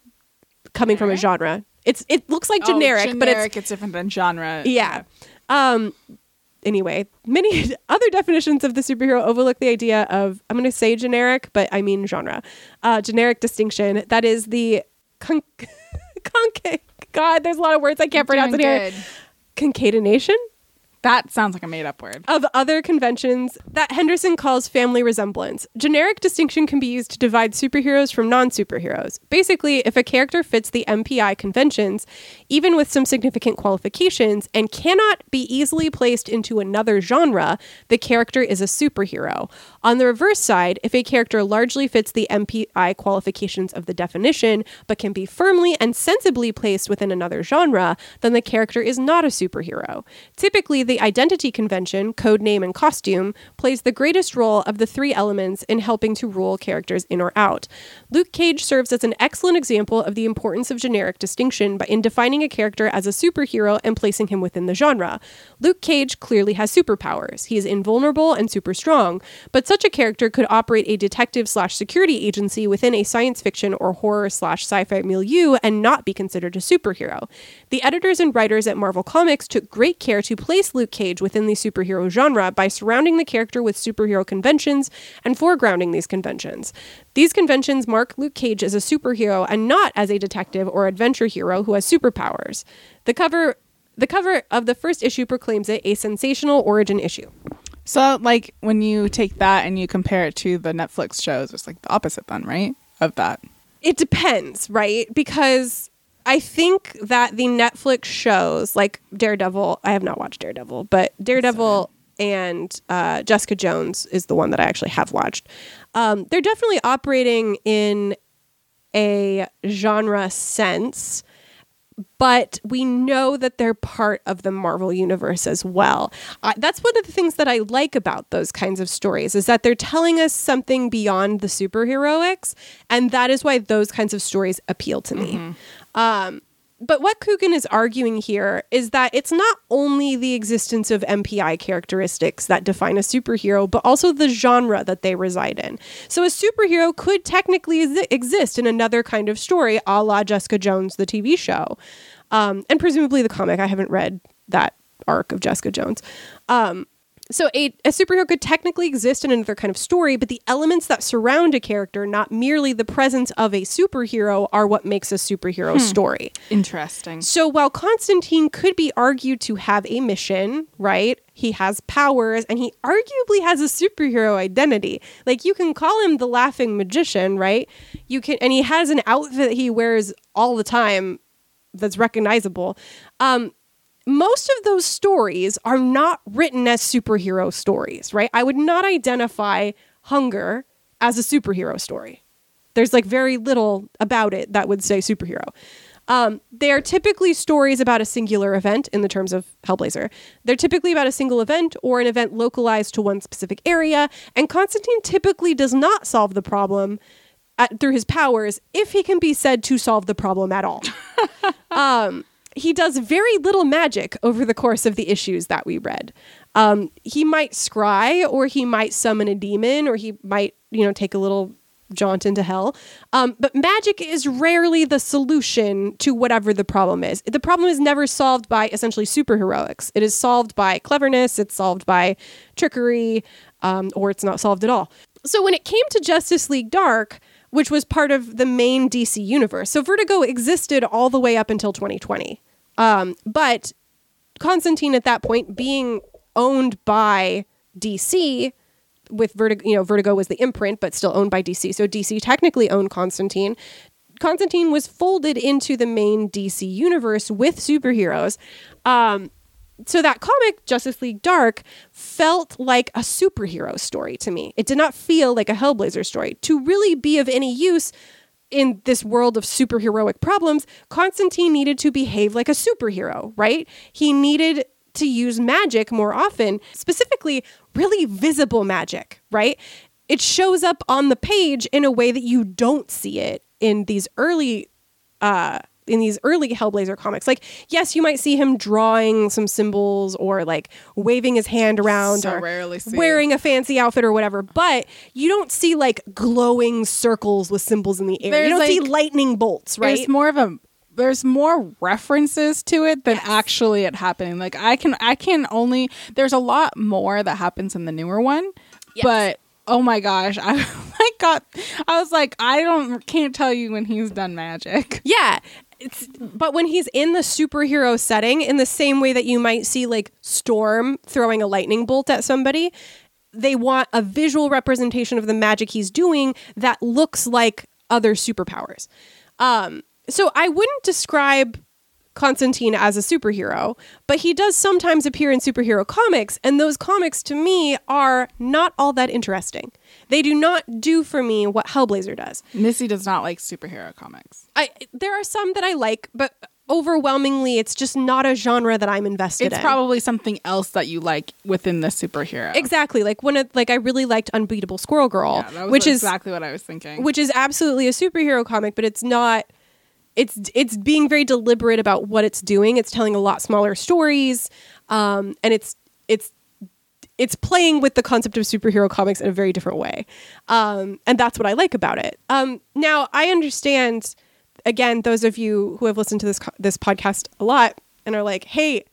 coming generic? From a genre. It's it looks like generic, oh, generic but it's, it's different than genre. Yeah. yeah. Um. Anyway, many other definitions of the superhero overlook the idea of, I'm going to say generic, but I mean genre, uh, generic distinction. That is the, con- conca- God, there's a lot of words I can't You're pronounce in here. Concatenation? That sounds like a made up word. Of other conventions that Henderson calls family resemblance. Generic distinction can be used to divide superheroes from non-superheroes. Basically, if a character fits the M P I conventions, even with some significant qualifications, and cannot be easily placed into another genre, the character is a superhero. On the reverse side, if a character largely fits the M P I qualifications of the definition, but can be firmly and sensibly placed within another genre, then the character is not a superhero. Typically, the the identity convention, code name, and costume plays the greatest role of the three elements in helping to rule characters in or out. Luke Cage serves as an excellent example of the importance of generic distinction in defining a character as a superhero and placing him within the genre. Luke Cage clearly has superpowers. He is invulnerable and super strong, but such a character could operate a detective slash security agency within a science fiction or horror slash sci-fi milieu and not be considered a superhero. The editors and writers at Marvel Comics took great care to place Luke Cage within the superhero genre by surrounding the character with superhero conventions and foregrounding these conventions. These conventions mark Luke Cage as a superhero and not as a detective or adventure hero who has superpowers. The cover, the cover of the first issue proclaims it a sensational origin issue. So, like, when you take that and you compare it to the Netflix shows, it's like the opposite then, right? Of that. It depends, right? Because I think that the Netflix shows, like Daredevil, I have not watched Daredevil, but Daredevil Sorry. and uh, Jessica Jones is the one that I actually have watched. Um, they're definitely operating in a genre sense, but we know that they're part of the Marvel universe as well. Uh, that's one of the things that I like about those kinds of stories, is that they're telling us something beyond the superheroics, and that is why those kinds of stories appeal to me. Mm-hmm. Um, but what Coogan is arguing here is that it's not only the existence of M P I characteristics that define a superhero, but also the genre that they reside in. So a superhero could technically ex- exist in another kind of story, a la Jessica Jones, the T V show. Um, and presumably the comic. I haven't read that arc of Jessica Jones. Um, so a, a superhero could technically exist in another kind of story, but the elements that surround a character, not merely the presence of a superhero, are what makes a superhero hmm. story. Interesting. So while Constantine could be argued to have a mission, right? He has powers, and he arguably has a superhero identity. Like, you can call him the laughing magician, right? You can, and he has an outfit that he wears all the time that's recognizable. Um, most of those stories are not written as superhero stories, right? I would not identify Hunger as a superhero story. There's like very little about it that would say superhero. Um, they are typically stories about a singular event in the terms of Hellblazer. They're typically about a single event or an event localized to one specific area. And Constantine typically does not solve the problem at, through his powers, if he can be said to solve the problem at all. um, He does very little magic over the course of the issues that we read. Um, he might scry, or he might summon a demon, or he might, you know, take a little jaunt into hell. Um, but magic is rarely the solution to whatever the problem is. The problem is never solved by essentially superheroics. It is solved by cleverness. It's solved by trickery, um, or it's not solved at all. So when it came to Justice League Dark, which was part of the main D C universe. So Vertigo existed all the way up until twenty twenty. Um, but Constantine at that point being owned by D C, with Vertigo, you know, Vertigo was the imprint, but still owned by D C. So D C technically owned Constantine. Constantine was folded into the main D C universe with superheroes. Um, So that comic, Justice League Dark, felt like a superhero story to me. It did not feel like a Hellblazer story. To really be of any use in this world of superheroic problems, Constantine needed to behave like a superhero, right? He needed to use magic more often, specifically really visible magic, right? It shows up on the page in a way that you don't see it in these early uh in these early Hellblazer comics. Like, yes, you might see him drawing some symbols or like waving his hand around so or wearing it. a fancy outfit or whatever, but you don't see like glowing circles with symbols in the air. There's you don't like, see lightning bolts, right? There's more of a there's more references to it than yes. actually it happening. Like I can I can only there's a lot more that happens in the newer one. Yes. But oh my gosh, I like got I was like I don't can't tell you when he's done magic. Yeah. It's, but when he's in the superhero setting, in the same way that you might see like Storm throwing a lightning bolt at somebody, they want a visual representation of the magic he's doing that looks like other superpowers. Um, so I wouldn't describe Constantine as a superhero, but he does sometimes appear in superhero comics, and those comics to me are not all that interesting. They do not do for me what Hellblazer does. Missy does not like superhero comics. I there are some that I like, but overwhelmingly, it's just not a genre that I'm invested it's in. It's probably something else that you like within the superhero. Exactly. Like when it, like I really liked Unbeatable Squirrel Girl, yeah, that was which is exactly what I was thinking. Which is absolutely a superhero comic, but it's not. It's it's being very deliberate about what it's doing. It's telling a lot smaller stories, um, and it's it's. It's playing with the concept of superhero comics in a very different way. Um, and that's what I like about it. Um, now, I understand, again, those of you who have listened to this co- this podcast a lot and are like, hey,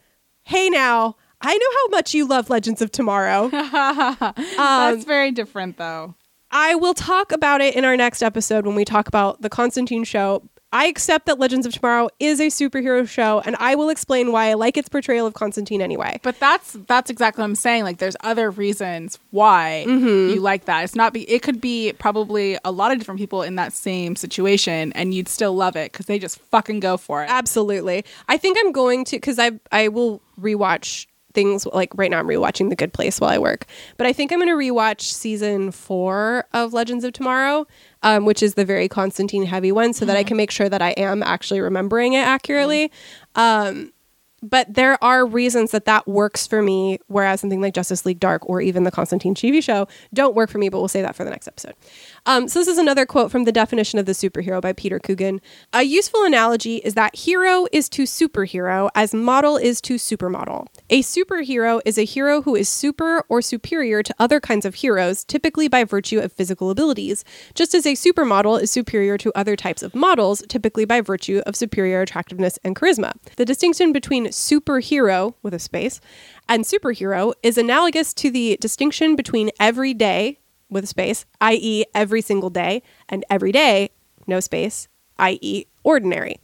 hey now, I know how much you love Legends of Tomorrow. um, that's very different, though. I will talk about it in our next episode when we talk about the Constantine show. I accept that Legends of Tomorrow is a superhero show, and I will explain why I like its portrayal of Constantine anyway. But that's that's exactly what I'm saying. Like, there's other reasons why mm-hmm. you like that. It's not be it could be probably a lot of different people in that same situation, and you'd still love it because they just fucking go for it. Absolutely. I think I'm going to because I I will rewatch things like right now. I'm rewatching The Good Place while I work, but I think I'm going to rewatch season four of Legends of Tomorrow. Um, which is the very Constantine heavy one, so mm-hmm. that I can make sure that I am actually remembering it accurately. Mm-hmm. Um, but there are reasons that that works for me, whereas something like Justice League Dark or even the Constantine T V show don't work for me, but we'll save that for the next episode. Um, so this is another quote from The Definition of the Superhero by Peter Coogan. A useful analogy is that hero is to superhero as model is to supermodel. A superhero is a hero who is super or superior to other kinds of heroes, typically by virtue of physical abilities, just as a supermodel is superior to other types of models, typically by virtue of superior attractiveness and charisma. The distinction between superhero, with a space, and superhero is analogous to the distinction between everyday, with a space, that is every single day, and everyday, no space, that is ordinary.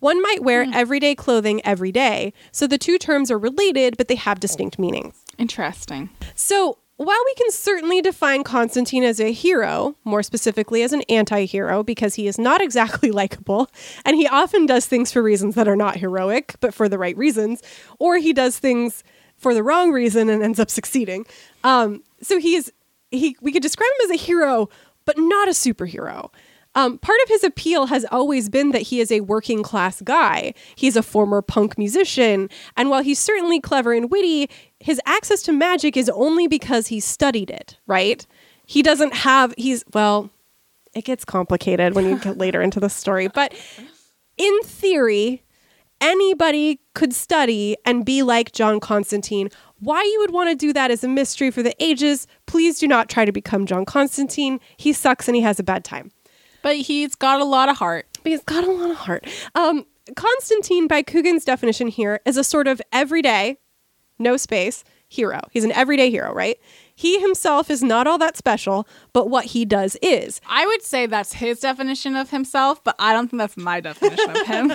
One might wear mm. everyday clothing every day, so the two terms are related, but they have distinct meanings. Interesting. So while we can certainly define Constantine as a hero, more specifically as an anti-hero, because he is not exactly likable, and he often does things for reasons that are not heroic, but for the right reasons, or he does things for the wrong reason and ends up succeeding. Um, so he is, he, we could describe him as a hero, but not a superhero. Um, part of his appeal has always been that he is a working class guy. He's a former punk musician. And while he's certainly clever and witty, his access to magic is only because he studied it, right? He doesn't have, he's, well, it gets complicated when you get later into the story. But in theory, anybody could study and be like John Constantine. Why you would want to do that is a mystery for the ages. Please do not try to become John Constantine. He sucks and he has a bad time. But he's got a lot of heart. But he's got a lot of heart. Um, Constantine, by Coogan's definition here, is a sort of everyday, no space, hero. He's an everyday hero, right? He himself is not all that special, but what he does is. I would say that's his definition of himself, but I don't think that's my definition of him.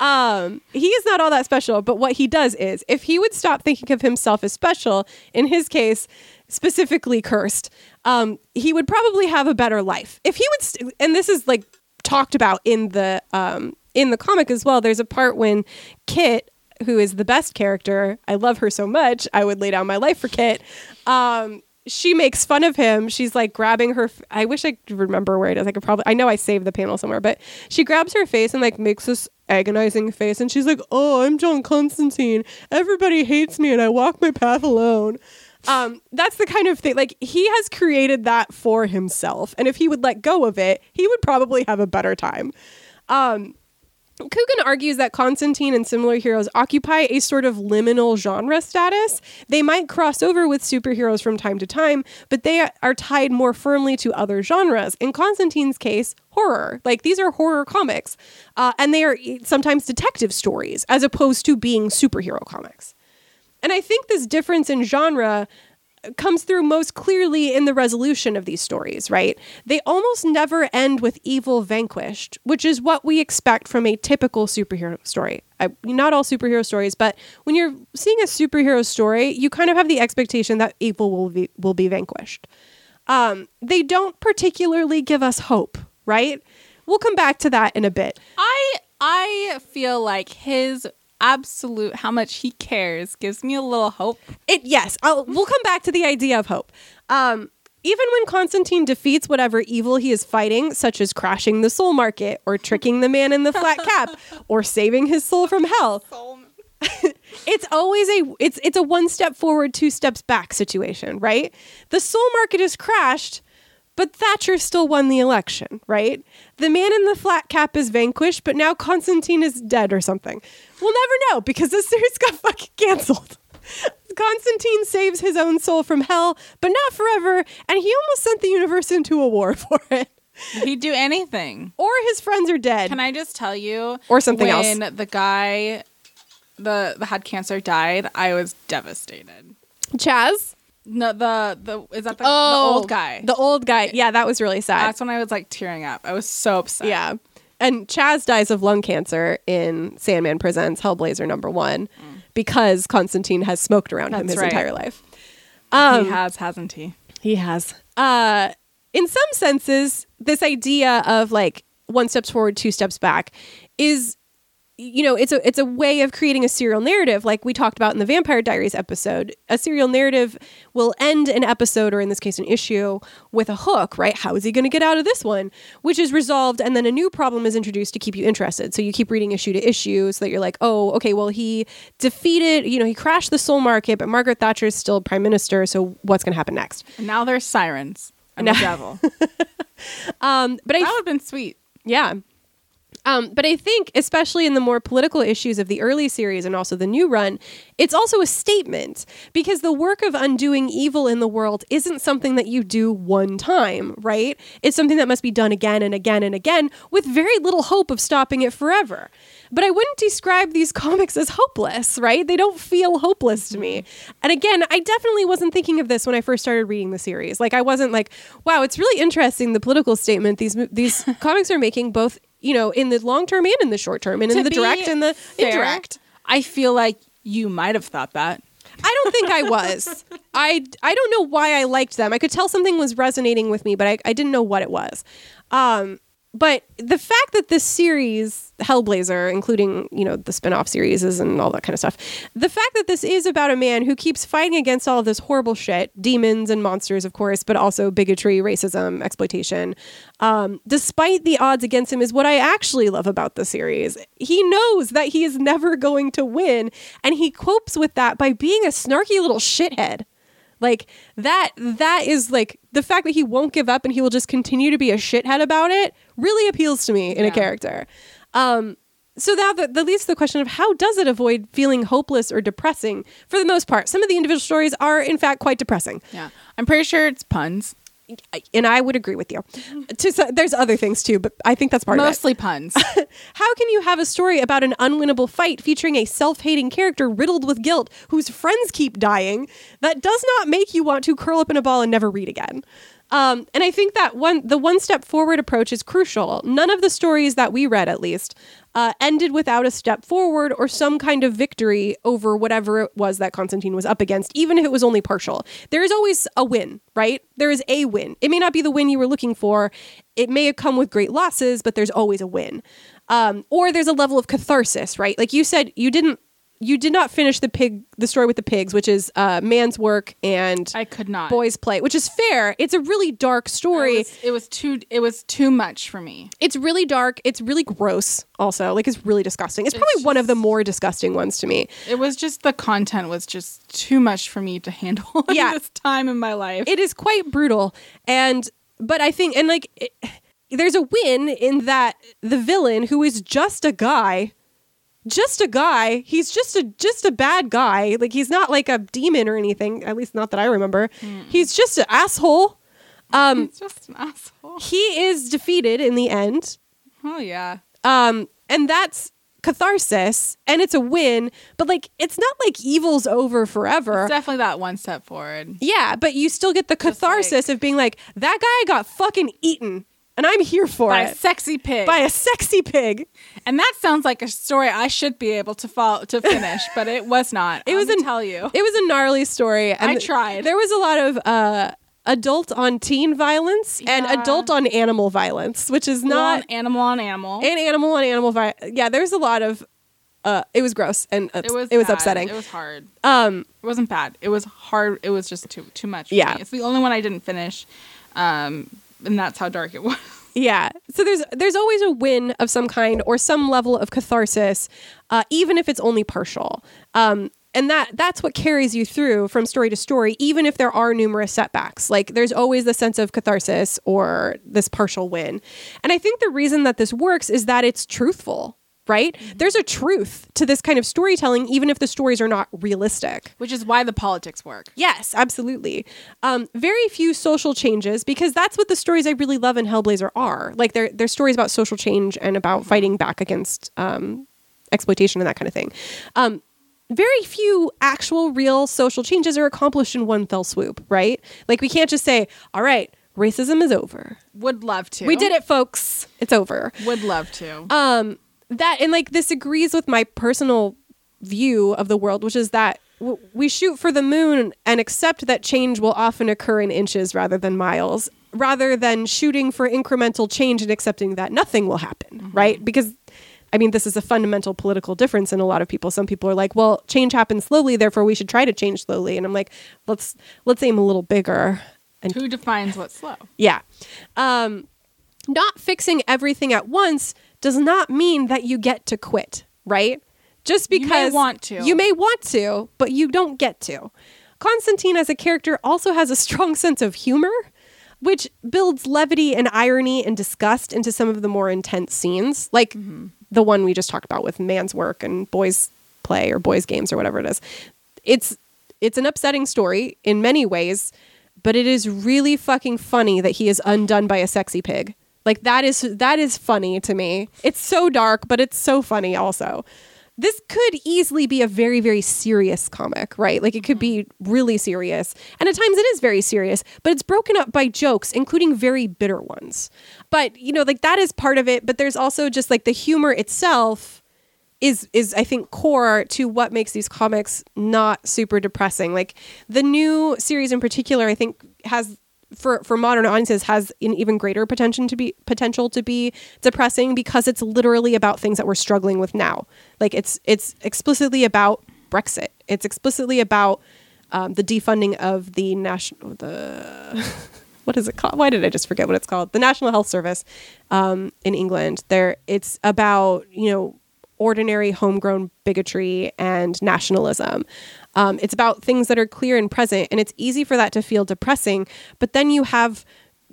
um, he is not all that special, but what he does is. If he would stop thinking of himself as special, in his case, specifically cursed, um, he would probably have a better life. If he would, st- and this is like talked about in the um, in the comic as well. There's a part when Kit, who is the best character, I love her so much, I would lay down my life for Kit. Um, she makes fun of him. She's like grabbing her. F- I wish I could remember where it is. I could probably. I know I saved the panel somewhere, but she grabs her face and like makes this agonizing face, and she's like, "Oh, I'm John Constantine. Everybody hates me, and I walk my path alone." Um, that's the kind of thing, like, he has created that for himself. And if he would let go of it, he would probably have a better time. Um, Coogan argues that Constantine and similar heroes occupy a sort of liminal genre status. They might cross over with superheroes from time to time, but they are tied more firmly to other genres. In Constantine's case, horror. Like, these are horror comics. Uh, and they are sometimes detective stories, as opposed to being superhero comics. And I think this difference in genre comes through most clearly in the resolution of these stories, right? They almost never end with evil vanquished, which is what we expect from a typical superhero story. I, not all superhero stories, but when you're seeing a superhero story, you kind of have the expectation that evil will be, will be vanquished. Um, they don't particularly give us hope, right? We'll come back to that in a bit. I I feel like his... absolute how much he cares gives me a little hope. It yes I'll, we'll come back to the idea of hope. Um Even when Constantine defeats whatever evil he is fighting, such as crashing the soul market or tricking the man in the flat cap or saving his soul from hell, it's always a it's it's a one step forward, two steps back situation, right? The soul market is crashed, but Thatcher still won the election, right? The man in the flat cap is vanquished, but now Constantine is dead or something. We'll never know because this series got fucking canceled. Constantine saves his own soul from hell, but not forever, and he almost sent the universe into a war for it. He'd do anything. Or his friends are dead. Can I just tell you? Or something when else. When the guy that had cancer died, I was devastated. Chaz? No, the, the is that the, oh, the old guy? The old guy. Yeah, that was really sad. That's when I was like tearing up. I was so upset. Yeah. And Chaz dies of lung cancer in Sandman Presents Hellblazer number one mm. because Constantine has smoked around That's him his right. entire life. Um, he has, hasn't he? He has. Uh, in some senses, this idea of like one steps forward, two steps back is, you know, it's a it's a way of creating a serial narrative, like we talked about in the Vampire Diaries episode. A serial narrative will end an episode, or in this case, an issue, with a hook, right? How is he going to get out of this one? Which is resolved, and then a new problem is introduced to keep you interested. So you keep reading issue to issue so that you're like, oh, okay, well, he defeated, you know, he crashed the soul market, but Margaret Thatcher is still prime minister, so what's going to happen next? And now there's sirens and now- the devil. um, but that I th- would have been sweet. Yeah. Um, but I think, especially in the more political issues of the early series and also the new run, it's also a statement, because the work of undoing evil in the world isn't something that you do one time, right? It's something that must be done again and again and again with very little hope of stopping it forever. But I wouldn't describe these comics as hopeless, right? They don't feel hopeless to me. And again, I definitely wasn't thinking of this when I first started reading the series. Like, I wasn't like, wow, it's really interesting, the political statement these these comics are making, both, you know, in the long term and in the short term, and to in the direct and the fair, indirect. I feel like you might have thought that. I don't think I was. I, I don't know why I liked them. I could tell something was resonating with me, but I, I didn't know what it was. Um, but the fact that this series, Hellblazer, including, you know, the spin-off series and all that kind of stuff, the fact that this is about a man who keeps fighting against all of this horrible shit, demons and monsters, of course, but also bigotry, racism, exploitation, um, despite the odds against him, is what I actually love about the series. He knows that he is never going to win, and he copes with that by being a snarky little shithead. Like, that, that is, like, the fact that he won't give up and he will just continue to be a shithead about it really appeals to me in yeah. a character. Um, so that, that leads to the question of, how does it avoid feeling hopeless or depressing for the most part? Some of the individual stories are, in fact, quite depressing. Yeah. I'm pretty sure it's puns. And I would agree with you. To, there's other things, too, but I think that's part Mostly of it. Mostly puns. How can you have a story about an unwinnable fight featuring a self-hating character riddled with guilt whose friends keep dying that does not make you want to curl up in a ball and never read again? Um, and I think that one, the one step forward approach is crucial. None of the stories that we read, at least, uh, ended without a step forward or some kind of victory over whatever it was that Constantine was up against, even if it was only partial. There is always a win, right? There is a win. It may not be the win you were looking for. It may have come with great losses, but there's always a win. Um, or there's a level of catharsis, right? Like you said, you didn't, you did not finish the pig, the story with the pigs, which is uh, man's work and I could not. Boys play, which is fair. It's a really dark story. Was, it was too. It was too much for me. It's really dark. It's really gross. Also, like, it's really disgusting. It's, it's probably just one of the more disgusting ones to me. It was just, the content was just too much for me to handle. Yeah. At this time in my life, it is quite brutal. And but I think and like, it, there's a win in that the villain, who is just a guy. Just a guy. He's just a just a bad guy. Like, he's not like a demon or anything. At least not that I remember. Mm. He's just an asshole. Um, he's just an asshole. He is defeated in the end. Oh yeah. Um, and that's catharsis, and it's a win. But like, it's not like evil's over forever. It's definitely that one step forward. Yeah, but you still get the catharsis like- of being like, that guy got fucking eaten. And I'm here for By it. By a sexy pig. By a sexy pig. And that sounds like a story I should be able to follow, to finish, but it was not. It was a, tell you. It was a gnarly story. And I tried. There was a lot of uh, adult on teen violence yeah. and adult on animal violence, which is not... Well, on animal on animal. And animal on animal violence. Yeah, there's a lot of Uh, it was gross and ups- it was, it was upsetting. It was hard. Um, it wasn't bad. It was hard. It was just too too much. For yeah, me. It's the only one I didn't finish, um, and that's how dark it was. Yeah. So there's there's always a win of some kind or some level of catharsis, uh, even if it's only partial. Um, and that that's what carries you through from story to story, even if there are numerous setbacks. Like there's always the sense of catharsis or this partial win. And I think the reason that this works is that it's truthful. Right? There's a truth to this kind of storytelling, even if the stories are not realistic. Which is why the politics work. Yes, absolutely. Um, very few social changes, because that's what the stories I really love in Hellblazer are. Like, they're, they're stories about social change and about fighting back against um, exploitation and that kind of thing. Um, very few actual real social changes are accomplished in one fell swoop, right? Like, we can't just say, all right, racism is over. Would love to. We did it, folks. It's over. Would love to. Um... That and like this agrees with my personal view of the world, which is that w- we shoot for the moon and accept that change will often occur in inches rather than miles, rather than shooting for incremental change and accepting that nothing will happen. Mm-hmm. Right? Because, I mean, this is a fundamental political difference in a lot of people. Some people are like, well, change happens slowly, therefore we should try to change slowly. And I'm like, let's let's aim a little bigger. And who defines what's slow? Yeah. Um, not fixing everything at once does not mean that you get to quit, right? Just because you may want to, you may want to, but you don't get to. Constantine as a character also has a strong sense of humor, which builds levity and irony and disgust into some of the more intense scenes, like mm-hmm. the one we just talked about with man's work and boys play or boys games or whatever it is. It's it's an upsetting story in many ways, but it is really fucking funny that he is undone by a sexy pig. Like, that is that is funny to me. It's so dark, but it's so funny also. This could easily be a very, very serious comic, right? Like, it could be really serious. And at times it is very serious, but it's broken up by jokes, including very bitter ones. But, you know, like, that is part of it. But there's also just, like, the humor itself is, is I think, core to what makes these comics not super depressing. Like, the new series in particular, I think, has... for for modern audiences has an even greater potential to be potential to be depressing, because it's literally about things that we're struggling with now. Like it's it's explicitly about Brexit. It's explicitly about um, the defunding of the national the what is it called? Why did I just forget what it's called? The National Health Service um, in England. There it's about, you know, ordinary homegrown bigotry and nationalism. Um, it's about things that are clear and present, and it's easy for that to feel depressing. But then you have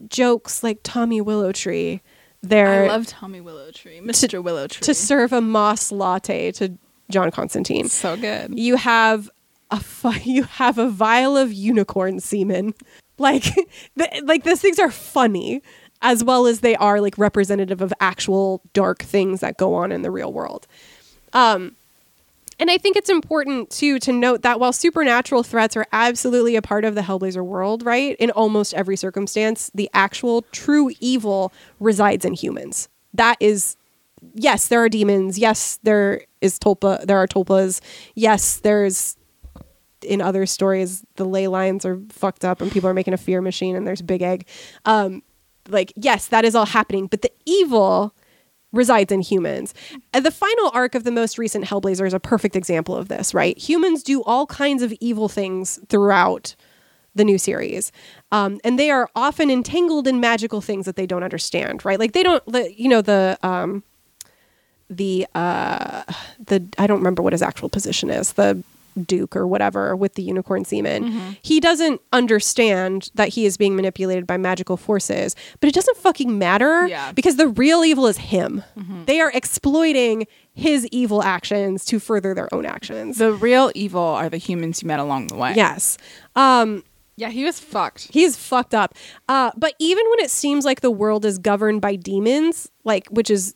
jokes like Tommy Willowtree. There, I love Tommy Willowtree, Mister To, Willowtree. To serve a moss latte to John Constantine. So good. You have a you have a vial of unicorn semen. Like, the, like those things are funny, as well as they are like representative of actual dark things that go on in the real world. Um, and I think it's important too to note that while supernatural threats are absolutely a part of the Hellblazer world, right? In almost every circumstance, the actual true evil resides in humans. That is, yes, there are demons. Yes, there is tulpa. There are tulpas. Yes, there's. In other stories, the ley lines are fucked up and people are making a fear machine and there's Big Egg. Um, like, yes, that is all happening, but the evil resides in humans. And the final arc of the most recent Hellblazer is a perfect example of this, right? Humans do all kinds of evil things throughout the new series. Um, and they are often entangled in magical things that they don't understand, right? Like they don't, you know, the, um, the, uh, the, I don't remember what his actual position is, the Duke or whatever with the unicorn semen. Mm-hmm. He doesn't understand that he is being manipulated by magical forces, but it doesn't fucking matter yeah. because the real evil is him. Mm-hmm. They are exploiting his evil actions to further their own actions. The real evil are the humans you met along the way. Yes. Um, yeah, he was fucked. He's fucked up. Uh, but even when it seems like the world is governed by demons, like, which is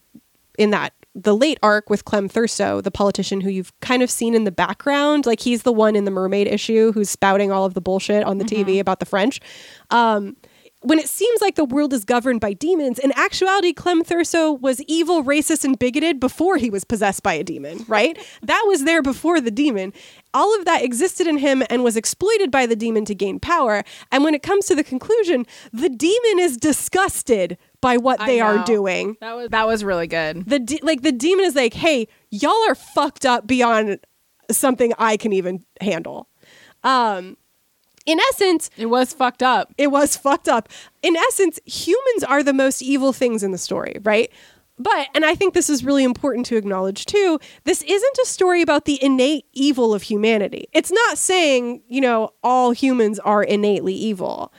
in that the late arc with Clem Thurso, the politician who you've kind of seen in the background, like he's the one in the mermaid issue who's spouting all of the bullshit on the mm-hmm. T V about the French. Um, when it seems like the world is governed by demons, in actuality, Clem Thurso was evil, racist, and bigoted before he was possessed by a demon, right? That was there before the demon. All of that existed in him and was exploited by the demon to gain power. And when it comes to the conclusion, the demon is disgusted by what they are doing. That was that was really good. The de- like the demon is like, hey, y'all are fucked up beyond something I can even handle. Um, in essence, it was fucked up. It was fucked up. In essence, humans are the most evil things in the story, right? But, and I think this is really important to acknowledge too, this isn't a story about the innate evil of humanity. It's not saying, you know, all humans are innately evil.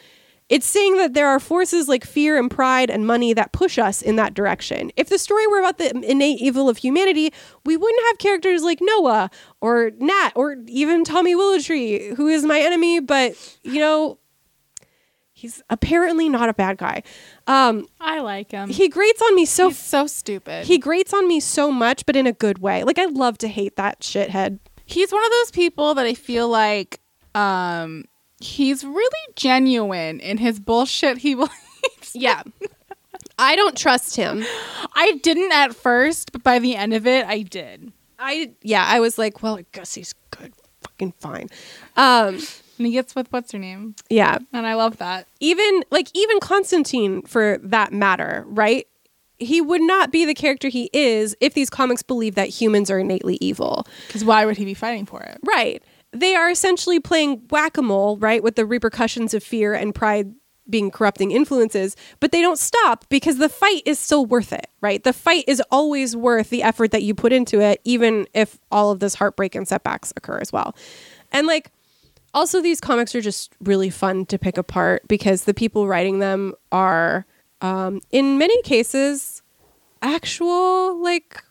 It's saying that there are forces like fear and pride and money that push us in that direction. If the story were about the innate evil of humanity, we wouldn't have characters like Noah or Nat or even Tommy Willowtree, who is my enemy, but, you know, he's apparently not a bad guy. Um, I like him. He grates on me so... He's so stupid. He grates on me so much, but in a good way. Like, I love to hate that shithead. He's one of those people that I feel like... Um, he's really genuine in his bullshit he believes. Yeah. I don't trust him. I didn't at first, but by the end of it, I did. I Yeah, I was like, well, I guess he's good. Fucking fine. Um... And he gets with what's her name. Yeah. And I love that. Even like even Constantine, for that matter, right? He would not be the character he is if these comics believe that humans are innately evil. Because why would he be fighting for it? Right. They are essentially playing whack-a-mole, right? With the repercussions of fear and pride being corrupting influences, but they don't stop because the fight is still worth it, right? The fight is always worth the effort that you put into it, even if all of this heartbreak and setbacks occur as well. And like, also, these comics are just really fun to pick apart because the people writing them are, um, in many cases, actual, like,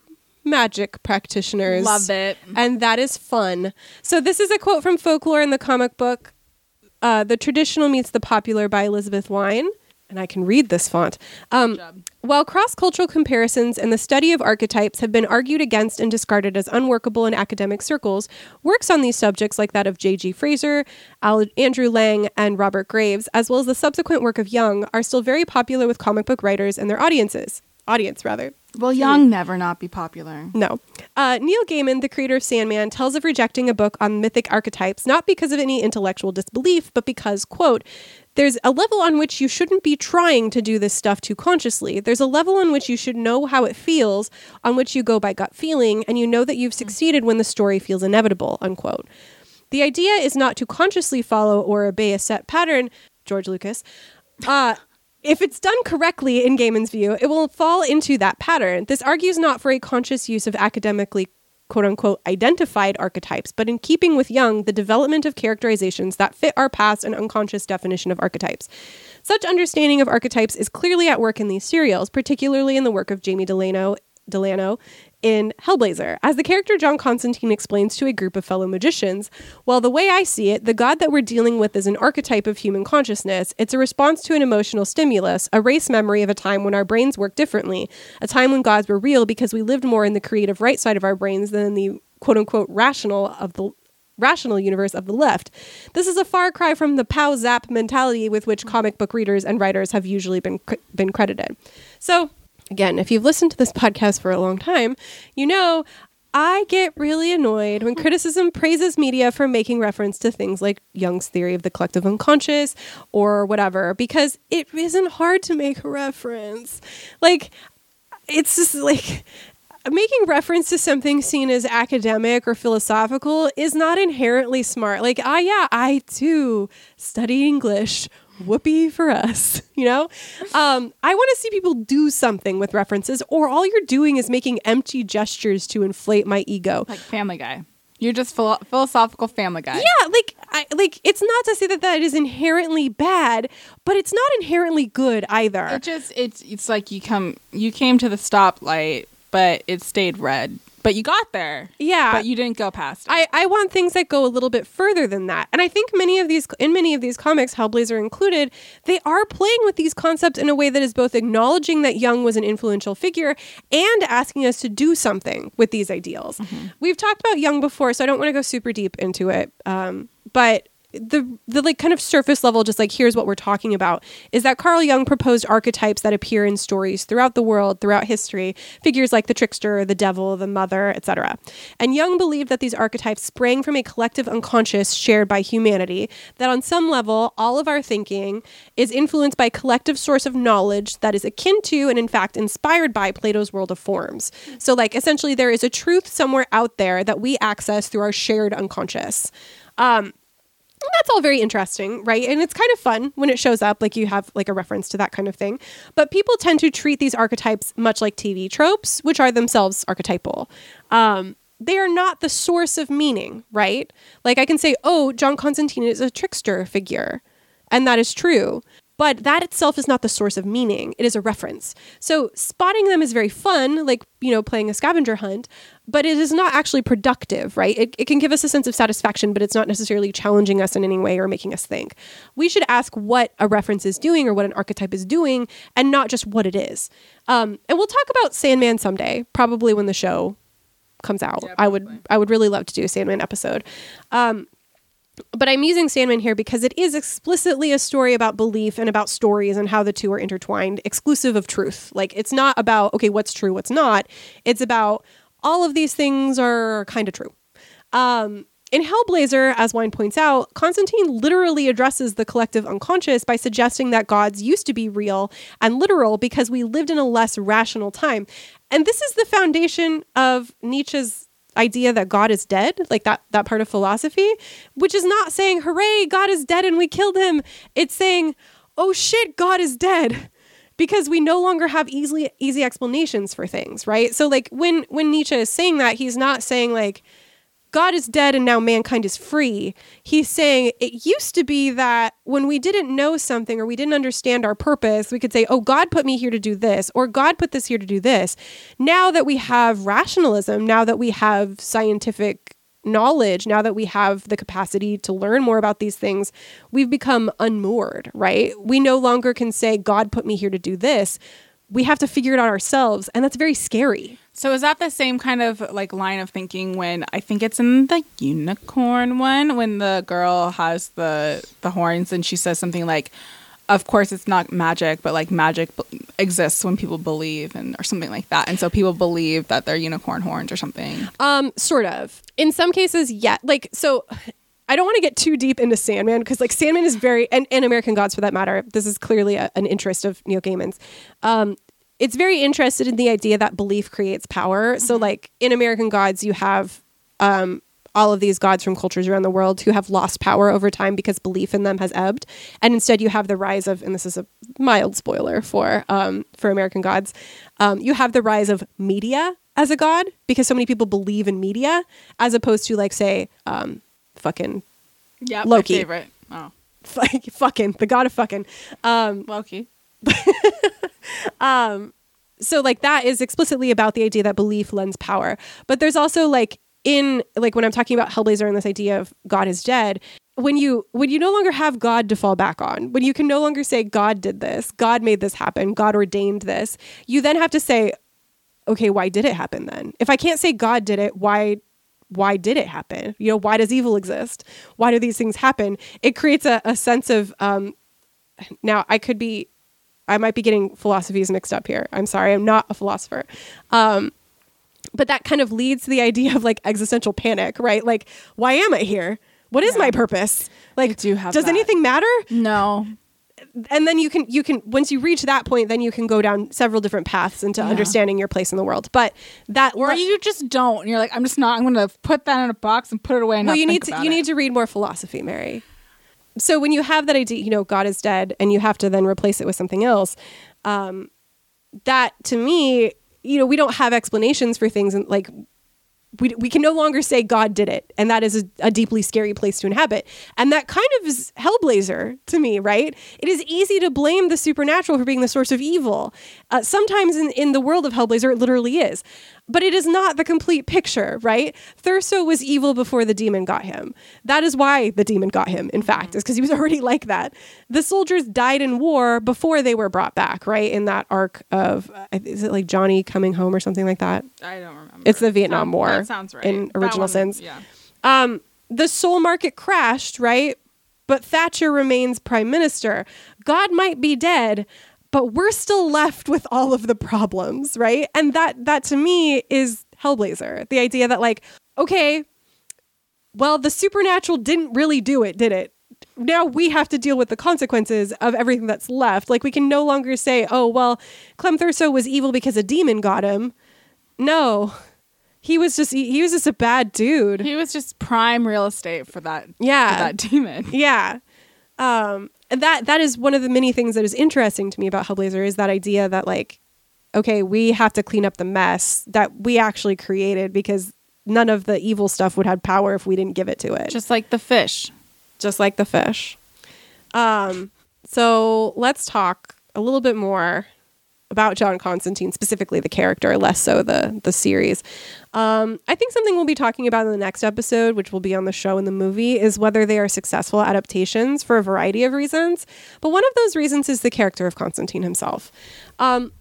magic practitioners. Love it. And that is fun. So this is a quote from Folklore in the comic book, uh, The Traditional Meets the Popular by Elizabeth Wine. And I can read this font. Um, While cross-cultural comparisons and the study of archetypes have been argued against and discarded as unworkable in academic circles, works on these subjects like that of J G Fraser, Al- Andrew Lang, and Robert Graves, as well as the subsequent work of Jung, are still very popular with comic book writers and their audiences. Audience, rather. Will Jung never not be popular? No. Uh, Neil Gaiman, the creator of Sandman, tells of rejecting a book on mythic archetypes, not because of any intellectual disbelief, but because, quote, there's a level on which you shouldn't be trying to do this stuff too consciously. There's a level on which you should know how it feels, on which you go by gut feeling, and you know that you've succeeded when the story feels inevitable, unquote. The idea is not to consciously follow or obey a set pattern, George Lucas, uh, if it's done correctly, in Gaiman's view, it will fall into that pattern. This argues not for a conscious use of academically, quote-unquote, identified archetypes, but in keeping with Jung, the development of characterizations that fit our past and unconscious definition of archetypes. Such understanding of archetypes is clearly at work in these serials, particularly in the work of Jamie Delano, Delano in Hellblazer. As the character John Constantine explains to a group of fellow magicians, well, the way I see it, the god that we're dealing with is an archetype of human consciousness. It's a response to an emotional stimulus, a race memory of a time when our brains worked differently, a time when gods were real because we lived more in the creative right side of our brains than in the quote-unquote rational of the rational universe of the left. This is a far cry from the pow-zap mentality with which comic book readers and writers have usually been been credited. So, again, if you've listened to this podcast for a long time, you know I get really annoyed when criticism praises media for making reference to things like Jung's theory of the collective unconscious or whatever, because it isn't hard to make a reference. Like, it's just like... making reference to something seen as academic or philosophical is not inherently smart. Like, ah, yeah, I too study English. Whoopee for us, you know? Um, I want to see people do something with references, or all you're doing is making empty gestures to inflate my ego. Like Family Guy. You're just philo- philosophical Family Guy. Yeah, like, I, like it's not to say that that is inherently bad, but it's not inherently good either. It just, it's, it's like you come, you came to the stoplight, but it stayed red. But you got there. Yeah. But you didn't go past it. I, I want things that go a little bit further than that. And I think many of these, in many of these comics, Hellblazer included, they are playing with these concepts in a way that is both acknowledging that Jung was an influential figure and asking us to do something with these ideals. Mm-hmm. We've talked about Jung before, so I don't want to go super deep into it. Um, but the the like kind of surface level, just like here's what we're talking about, is that Carl Jung proposed archetypes that appear in stories throughout the world, throughout history, figures like the trickster, the devil, the mother, et cetera. And Jung believed that these archetypes sprang from a collective unconscious shared by humanity, that on some level, all of our thinking is influenced by a collective source of knowledge that is akin to and in fact inspired by Plato's world of forms. So like essentially there is a truth somewhere out there that we access through our shared unconscious. Um, And that's all very interesting, right? And it's kind of fun when it shows up, like you have like a reference to that kind of thing. But people tend to treat these archetypes much like T V tropes, which are themselves archetypal. Um, they are not the source of meaning, right? Like I can say, oh, John Constantine is a trickster figure. And that is true. But that itself is not the source of meaning. It is a reference. So spotting them is very fun, like, you know, playing a scavenger hunt, but it is not actually productive, right? It, it can give us a sense of satisfaction, but it's not necessarily challenging us in any way or making us think. We should ask what a reference is doing or what an archetype is doing and not just what it is. Um, and we'll talk about Sandman someday, probably when the show comes out. Yeah, I would I would really love to do a Sandman episode. Um But I'm using Sandman here because it is explicitly a story about belief and about stories and how the two are intertwined, exclusive of truth. Like, it's not about, okay, what's true, what's not. It's about all of these things are kind of true. Um, in Hellblazer, as Wine points out, Constantine literally addresses the collective unconscious by suggesting that gods used to be real and literal because we lived in a less rational time. And this is the foundation of Nietzsche's idea that God is dead, like that that part of philosophy, which is not saying hooray, God is dead and we killed him. It's saying, oh shit, God is dead, because we no longer have easily easy explanations for things, right? So like when when Nietzsche is saying that, he's not saying like God is dead and now mankind is free. He's saying it used to be that when we didn't know something or we didn't understand our purpose, we could say, oh, God put me here to do this, or God put this here to do this. Now that we have rationalism, now that we have scientific knowledge, now that we have the capacity to learn more about these things, we've become unmoored, right? We no longer can say, God put me here to do this. We have to figure it out ourselves. And that's very scary. So is that the same kind of like line of thinking when I think it's in the unicorn one, when the girl has the the horns and she says something like, of course it's not magic, but like magic b- exists when people believe, and or something like that. And so people believe that they're unicorn horns or something. Um, sort of. In some cases, yeah. Like, so I don't want to get too deep into Sandman because like Sandman is very, and, and American Gods for that matter, this is clearly a, an interest of Neil Gaiman's. Um, it's very interested in the idea that belief creates power. Mm-hmm. So like in American Gods, you have um, all of these gods from cultures around the world who have lost power over time because belief in them has ebbed. And instead you have the rise of, and this is a mild spoiler for, um, for American Gods, um, you have the rise of media as a god because so many people believe in media as opposed to like, say, um, fucking yeah, Loki. My favorite. Oh. Like fucking the god of fucking um Loki. um so like that is explicitly about the idea that belief lends power. But there's also like in like when I'm talking about Hellblazer and this idea of God is dead, when you when you no longer have God to fall back on, when you can no longer say God did this, God made this happen, God ordained this, you then have to say, okay, why did it happen then? If I can't say God did it, why Why did it happen? You know, why does evil exist? Why do these things happen? It creates a, a sense of, um, now I could be, I might be getting philosophies mixed up here. I'm sorry. I'm not a philosopher. Um, but that kind of leads to the idea of like existential panic, right? Like, why am I here? What is yeah. my purpose? Like, I do have does that. Anything matter? No. And then you can, you can, once you reach that point, then you can go down several different paths into yeah. understanding your place in the world. But that, or le- you just don't, and you're like, I'm just not, I'm going to put that in a box and put it away. And well, not you think need to, you it. need to read more philosophy, Mary. So when you have that idea, you know, God is dead, and you have to then replace it with something else. Um, that to me, you know, we don't have explanations for things, and like, We we can no longer say God did it. And that is a, a deeply scary place to inhabit. And that kind of is Hellblazer to me, right? It is easy to blame the supernatural for being the source of evil. Uh, sometimes in, in the world of Hellblazer, it literally is. But it is not the complete picture, right? Thurso was evil before the demon got him. That is why the demon got him, in fact, is because he was already like that. The soldiers died in war before they were brought back, right? In that arc of, is it like Johnny coming home or something like that? I don't remember. It's the Vietnam War. That sounds right. In original one, sins. Yeah. Um, the soul market crashed, right? but Thatcher remains prime minister. God might be dead, but we're still left with all of the problems, right? And that that to me is Hellblazer. The idea that like, okay, well, the supernatural didn't really do it, did it? Now we have to deal with the consequences of everything that's left. Like, we can no longer say, oh, well, Clem Thurso was evil because a demon got him. No, he was just he, he was just a bad dude. He was just prime real estate for that. Yeah, for that demon. Yeah. Um, and that that is one of the many things that is interesting to me about Hellblazer is that idea that like, okay, we have to clean up the mess that we actually created because none of the evil stuff would have power if we didn't give it to it. Just like the fish. Just like the fish. Um, so let's talk a little bit more about John Constantine, specifically the character, less so the the series. Um, I think something we'll be talking about in the next episode, which will be on the show and the movie, is whether they are successful adaptations for a variety of reasons. But one of those reasons is the character of Constantine himself. Um,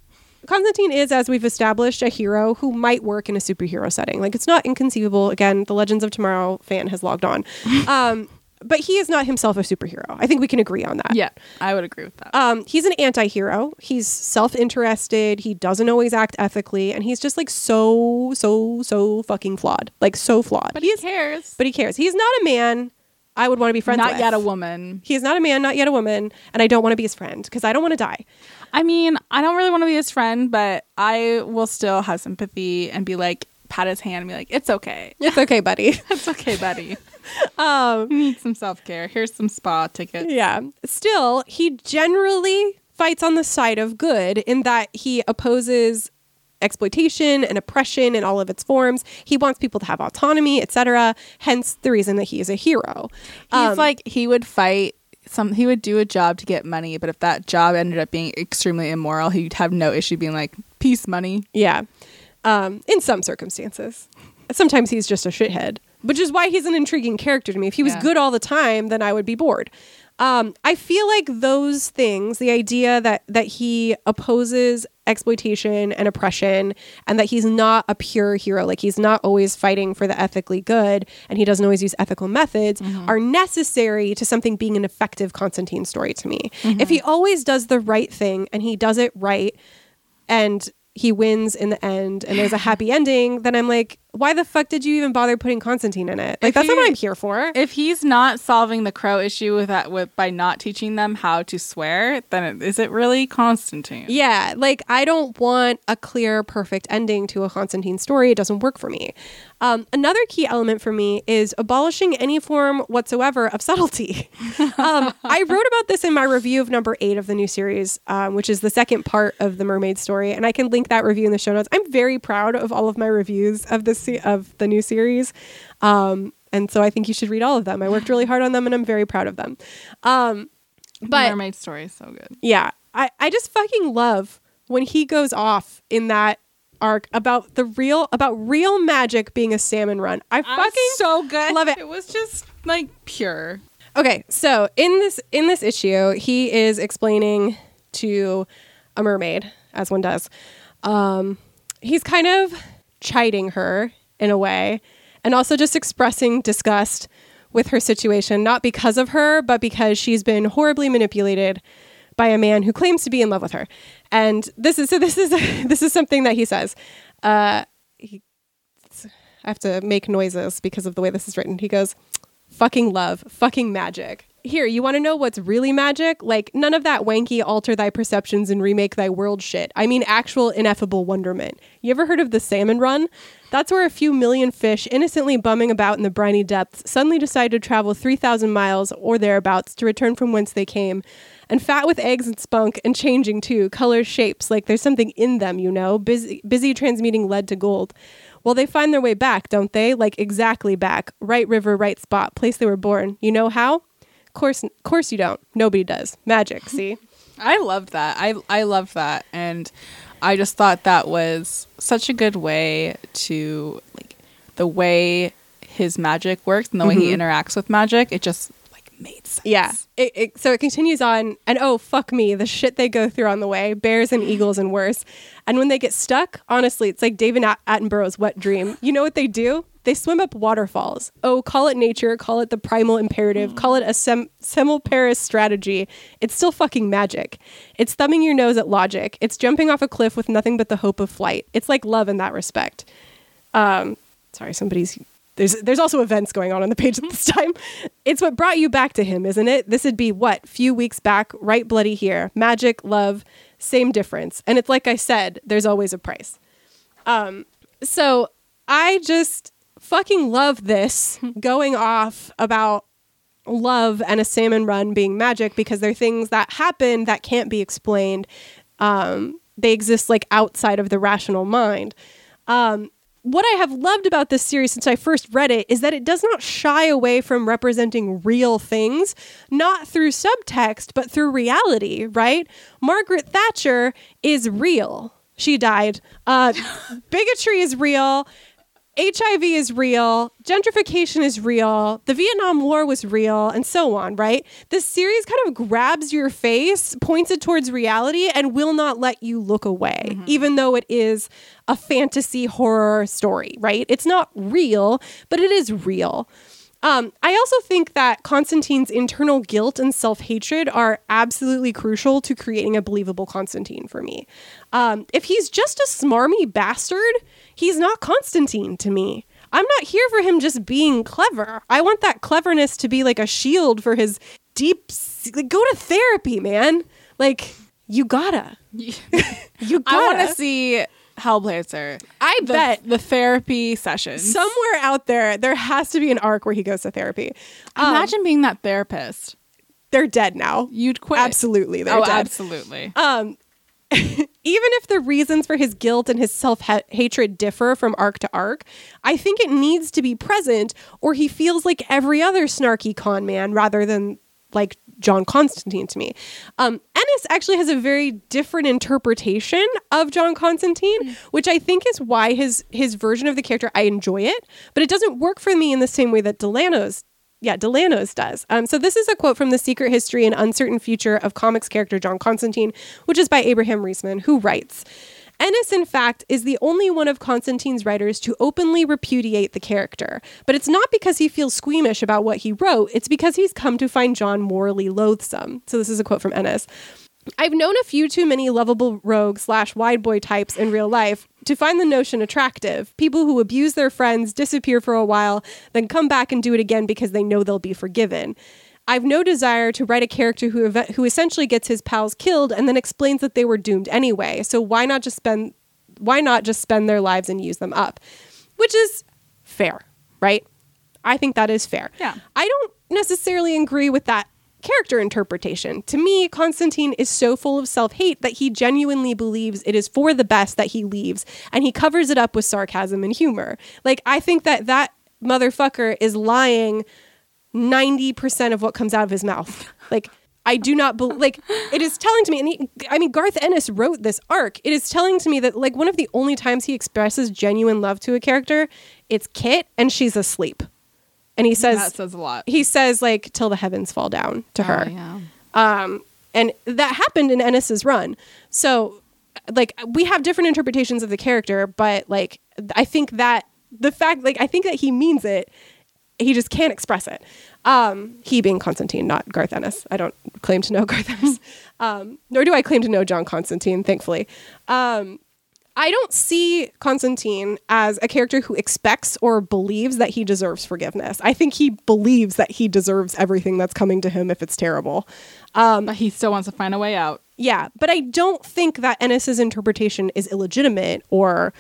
Constantine is, as we've established, a hero who might work in a superhero setting. Like, it's not inconceivable. Again, the Legends of Tomorrow fan has logged on. Um But he is not himself a superhero. I think we can agree on that. Yeah, I would agree with that. Um, he's an anti-hero. He's self-interested. He doesn't always act ethically. And he's just like so, so, so fucking flawed. Like so flawed. But he he's, cares. But he cares. He's not a man I would want to be friends not with. Not yet a woman. He is not a man, not yet a woman. And I don't want to be his friend because I don't want to die. I mean, I don't really want to be his friend, but I will still have sympathy and be like, pat his hand and be like, it's okay. It's okay, buddy. It's okay, buddy. Um, need some self-care. Here's some spa tickets. Yeah. Still, he generally fights on the side of good in that he opposes exploitation and oppression in all of its forms. He wants people to have autonomy, et cetera. Hence the reason that he is a hero. Um, He's like, he would fight some, he would do a job to get money, but if that job ended up being extremely immoral, he'd have no issue being like, peace, money. Yeah. Um, in some circumstances. Sometimes he's just a shithead, which is why he's an intriguing character to me. If he was yeah. good all the time, then I would be bored. Um, I feel like those things, the idea that, that he opposes exploitation and oppression and that he's not a pure hero, like he's not always fighting for the ethically good and he doesn't always use ethical methods mm-hmm. are necessary to something being an effective Constantine story to me. Mm-hmm. If he always does the right thing and he does it right and he wins in the end and there's a happy ending, then I'm like, why the fuck did you even bother putting Constantine in it? Like, if that's he, not what I'm here for. If he's not solving the crow issue with that with by not teaching them how to swear, then it, is it really Constantine? Yeah, like, I don't want a clear, perfect ending to a Constantine story. It doesn't work for me. Um, another key element for me is abolishing any form whatsoever of subtlety. um, I wrote about this in my review of number eight of the new series, um, which is the second part of the mermaid story, and I can link that review in the show notes. I'm very proud of all of my reviews of this of the new series, um and so I think you should read all of them. I worked really hard on them and I'm very proud of them. Um but Mermaid Story is so good. Yeah, I I just fucking love when he goes off in that arc about the real about real magic being a salmon run. I fucking That's so good love it. It was just like pure. Okay, so in this in this issue, he is explaining to a mermaid, as one does. Um he's kind of chiding her in a way and also just expressing disgust with her situation, not because of her but because she's been horribly manipulated by a man who claims to be in love with her. And this is so this is this is something that he says. uh he, I have to make noises because of the way this is written. He goes, fucking love, fucking magic. Here, you want to know what's really magic? Like, none of that wanky alter thy perceptions and remake thy world shit. I mean, actual ineffable wonderment. You ever heard of the salmon run? That's where a few million fish innocently bumming about in the briny depths suddenly decide to travel three thousand miles or thereabouts to return from whence they came. And fat with eggs and spunk and changing too, colors, shapes, like there's something in them, you know, busy, busy transmuting lead to gold. Well, they find their way back, don't they? Like, exactly back. Right river, right spot, place they were born. You know how? course course you don't. Nobody does. Magic. See, I loved that. I I loved that. And I just thought that was such a good way to, like, the way his magic works and the mm-hmm. way he interacts with magic. It just, like, made sense. Yeah. It, it, so it continues on. And oh, fuck me, the shit they go through on the way. Bears and eagles and worse. And when they get stuck, honestly, it's like David Attenborough's wet dream. You know what they do? They swim up waterfalls. Oh, call it nature, call it the primal imperative, call it a sem- semmelparis strategy. It's still fucking magic. It's thumbing your nose at logic. It's jumping off a cliff with nothing but the hope of flight. It's like love in that respect. Um, sorry, somebody's... There's there's also events going on on the page at this time. It's what brought you back to him, isn't it? This would be what? Few weeks back, right bloody here. Magic, love, same difference. And it's like I said, there's always a price. Um, so I just fucking love this going off about love and a salmon run being magic because they're things that happen that can't be explained. Um, they exist like outside of the rational mind. Um What I have loved about this series since I first read it is that it does not shy away from representing real things, not through subtext, but through reality, right? Margaret Thatcher is real. She died. Uh, bigotry is real. H I V is real. Gentrification is real. The Vietnam War was real, and so on, right? This series kind of grabs your face, points it towards reality, and will not let you look away, mm-hmm. even though it is a fantasy horror story, right? It's not real, but it is real. Um, I also think that Constantine's internal guilt and self-hatred are absolutely crucial to creating a believable Constantine for me. Um, if he's just a smarmy bastard, he's not Constantine to me. I'm not here for him just being clever. I want that cleverness to be like a shield for his deep... Like, go to therapy, man. Like, you gotta. you gotta. I want to see Hellblazer. I the, bet. The therapy sessions. Somewhere out there, there has to be an arc where he goes to therapy. Um, Imagine being that therapist. They're dead now. You'd quit. Absolutely, they're oh, dead. absolutely. Um... Even if the reasons for his guilt and his self-hatred differ from arc to arc, I think it needs to be present or he feels like every other snarky con man rather than like John Constantine to me. Um, Ennis actually has a very different interpretation of John Constantine, which I think is why his his version of the character, I enjoy it, but it doesn't work for me in the same way that Delano's Yeah, Delano's does. Um, so this is a quote from The Secret History and Uncertain Future of Comics Character John Constantine, which is by Abraham Reisman, who writes, Ennis, in fact, is the only one of Constantine's writers to openly repudiate the character. But it's not because he feels squeamish about what he wrote. It's because he's come to find John morally loathsome. So this is a quote from Ennis. I've known a few too many lovable rogue slash wide boy types in real life to find the notion attractive. People who abuse their friends, disappear for a while, then come back and do it again because they know they'll be forgiven. I've no desire to write a character who ev- who essentially gets his pals killed and then explains that they were doomed anyway. So why not just spend why not just spend their lives and use them up? Which is fair, right? I think that is fair. Yeah. I don't necessarily agree with that character interpretation. To me, Constantine is so full of self-hate that he genuinely believes it is for the best that he leaves, and he covers it up with sarcasm and humor. Like, I think that that motherfucker is lying ninety percent of what comes out of his mouth. Like, I do not believe, like, it is telling to me, and he, I mean, Garth Ennis wrote this arc. It is telling to me that, like, one of the only times he expresses genuine love to a character, it's Kit, and she's asleep. And he says, that says a lot. He says, like, till the heavens fall down to her. Oh, yeah. Um, and that happened in Ennis's run. So, like, we have different interpretations of the character, but, like, I think that the fact, like, I think that he means it. He just can't express it. Um, he being Constantine, not Garth Ennis. I don't claim to know Garth Ennis. Um, nor do I claim to know John Constantine, thankfully. Um, I don't see Constantine as a character who expects or believes that he deserves forgiveness. I think he believes that he deserves everything that's coming to him if it's terrible. Um, but he still wants to find a way out. Yeah, but I don't think that Ennis's interpretation is illegitimate or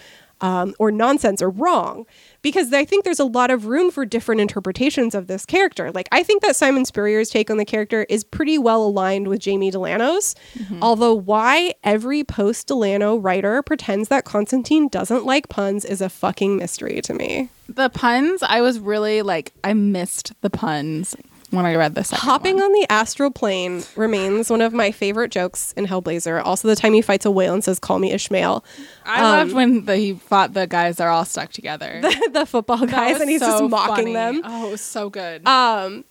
um, or nonsense or wrong, because I think there's a lot of room for different interpretations of this character. Like, I think that Simon Spurrier's take on the character is pretty well aligned with Jamie Delano's, mm-hmm. although why every post-Delano writer pretends that Constantine doesn't like puns is a fucking mystery to me. The puns, I was really like, I missed the puns when I read this. Hopping one. on the astral plane remains one of my favorite jokes in Hellblazer. Also, the time he fights a whale and says, "Call me Ishmael." I um, loved when the, he fought the guys that are all stuck together. The, the football guys, and he's so just mocking funny. them. Oh, it was so good. Um,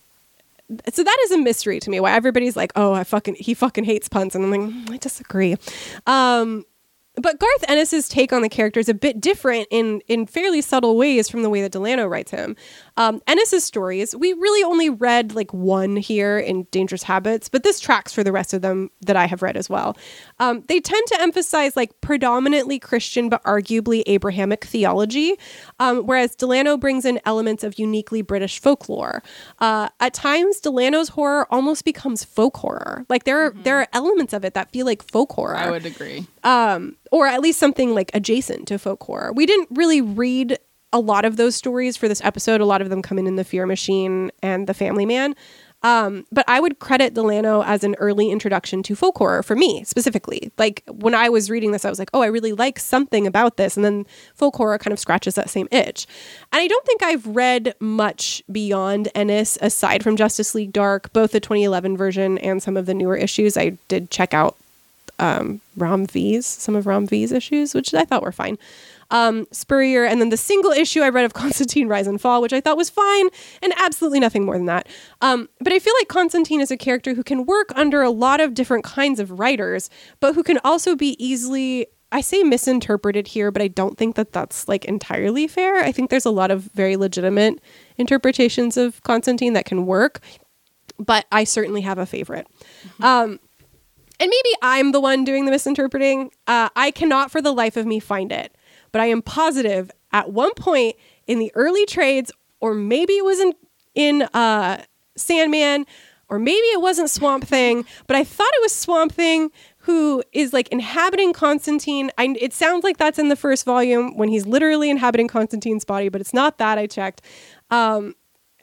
so that is a mystery to me, why everybody's like, "Oh, I fucking he fucking hates puns," and I'm like, I disagree. Um, But Garth Ennis's take on the character is a bit different in in fairly subtle ways from the way that Delano writes him. Um, Ennis's stories, we really only read like one here in Dangerous Habits, but this tracks for the rest of them that I have read as well. Um, they tend to emphasize like predominantly Christian, but arguably Abrahamic theology, um, whereas Delano brings in elements of uniquely British folklore. Uh, at times, Delano's horror almost becomes folk horror. Like there are, mm-hmm. there are elements of it that feel like folk horror. I would agree. Um, or at least something like adjacent to folk horror. We didn't really read a lot of those stories for this episode. A lot of them come in in The Fear Machine and The Family Man. Um, but I would credit Delano as an early introduction to folk horror for me specifically. Like when I was reading this, I was like, oh, I really like something about this. And then folk horror kind of scratches that same itch. And I don't think I've read much beyond Ennis aside from Justice League Dark, both the twenty eleven version and some of the newer issues. I did check out um, Rom V's, some of Rom V's issues, which I thought were fine. Um, Spurrier, and then the single issue I read of Constantine Rise and Fall, which I thought was fine and absolutely nothing more than that. Um, but I feel like Constantine is a character who can work under a lot of different kinds of writers, but who can also be easily, I say misinterpreted here, but I don't think that that's like entirely fair. I think there's a lot of very legitimate interpretations of Constantine that can work, but I certainly have a favorite. Mm-hmm. Um, and maybe I'm the one doing the misinterpreting. Uh, I cannot for the life of me find it. But I am positive at one point in the early trades, or maybe it was in, in uh, Sandman, or maybe it wasn't Swamp Thing, but I thought it was Swamp Thing who is like inhabiting Constantine. I, it sounds like that's in the first volume when he's literally inhabiting Constantine's body, but it's not that. I checked. Um,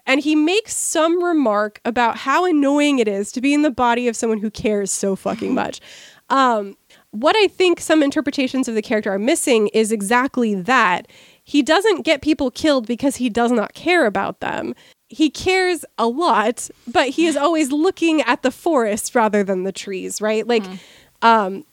and he makes some remark about how annoying it is to be in the body of someone who cares so fucking much. Um, What I think some interpretations of the character are missing is exactly that. He doesn't get people killed because he does not care about them. He cares a lot, but he is always looking at the forest rather than the trees, right? Like, mm. um,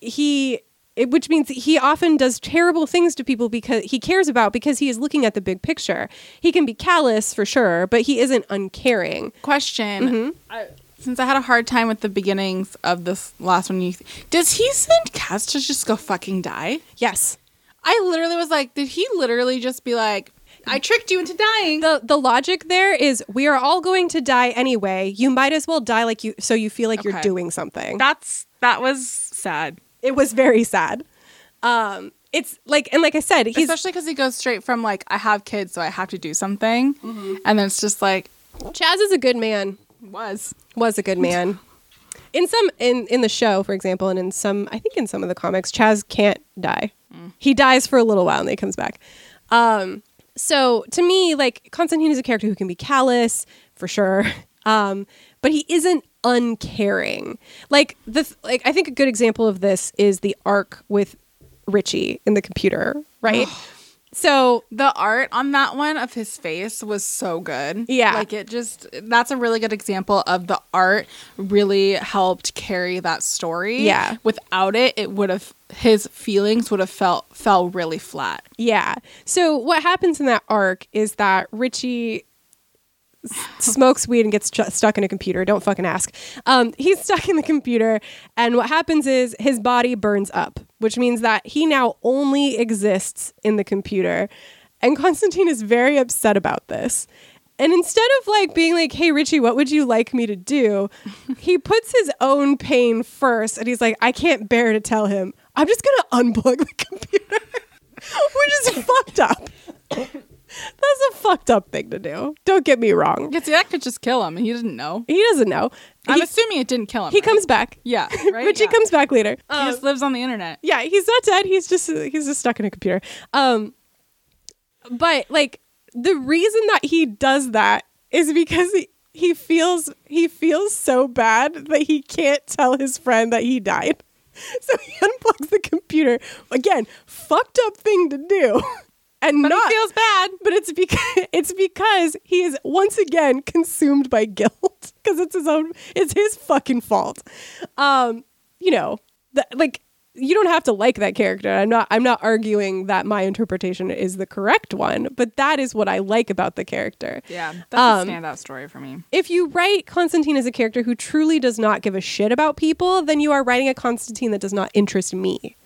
he, it, which means he often does terrible things to people because he cares about, because he is looking at the big picture. He can be callous for sure, but he isn't uncaring. Question. Mm-hmm. I- Since I had a hard time with the beginnings of this last one, you th- does he send Kaz to just go fucking die? Yes. I literally was like, did he literally just be like, I tricked you into dying? The the logic there is we are all going to die anyway. You might as well die like you so you feel like okay. You're doing something. That's that was sad. It was very sad. Um, it's like, and like I said, he's especially because he goes straight from like, I have kids, so I have to do something, mm-hmm. and then it's just like, Chaz is a good man. Was was a good man. In some in, in the show, for example, and in some I think in some of the comics, Chaz can't die. Mm. He dies for a little while and then he comes back. Um, so to me, like Constantine is a character who can be callous for sure, um, but he isn't uncaring. Like the like I think a good example of this is the arc with Richie in the computer, right? So the art on that one of his face was so good. Yeah. Like it just, that's a really good example of the art really helped carry that story. Yeah. Without it, it would have, his feelings would have felt, fell really flat. Yeah. So what happens in that arc is that Richie s- smokes weed and gets ch- stuck in a computer. Don't fucking ask. Um, he's stuck in the computer. And what happens is his body burns up, which means that he now only exists in the computer. And Constantine is very upset about this. And instead of like being like, hey, Richie, what would you like me to do? He puts his own pain first. And he's like, I can't bear to tell him. I'm just going to unplug the computer. Which is fucked up. That's a fucked up thing to do. Don't get me wrong. Yeah, see, that could just kill him. And he didn't know. He doesn't know. I'm he, assuming it didn't kill him. He right? comes back. Yeah. Right? Richie yeah. comes back later. Um, he just lives on the internet. Yeah. He's not dead. He's just he's just stuck in a computer. Um, but like the reason that he does that is because he, he feels he feels so bad that he can't tell his friend that he died. So he unplugs the computer. Again, fucked up thing to do. And but not, he feels bad. But it's because it's because he is once again consumed by guilt because it's his own, it's his fucking fault. Um, you know, the, like you don't have to like that character. I'm not I'm not arguing that my interpretation is the correct one, but that is what I like about the character. Yeah, that's um, a standout story for me. If you write Constantine as a character who truly does not give a shit about people, then you are writing a Constantine that does not interest me.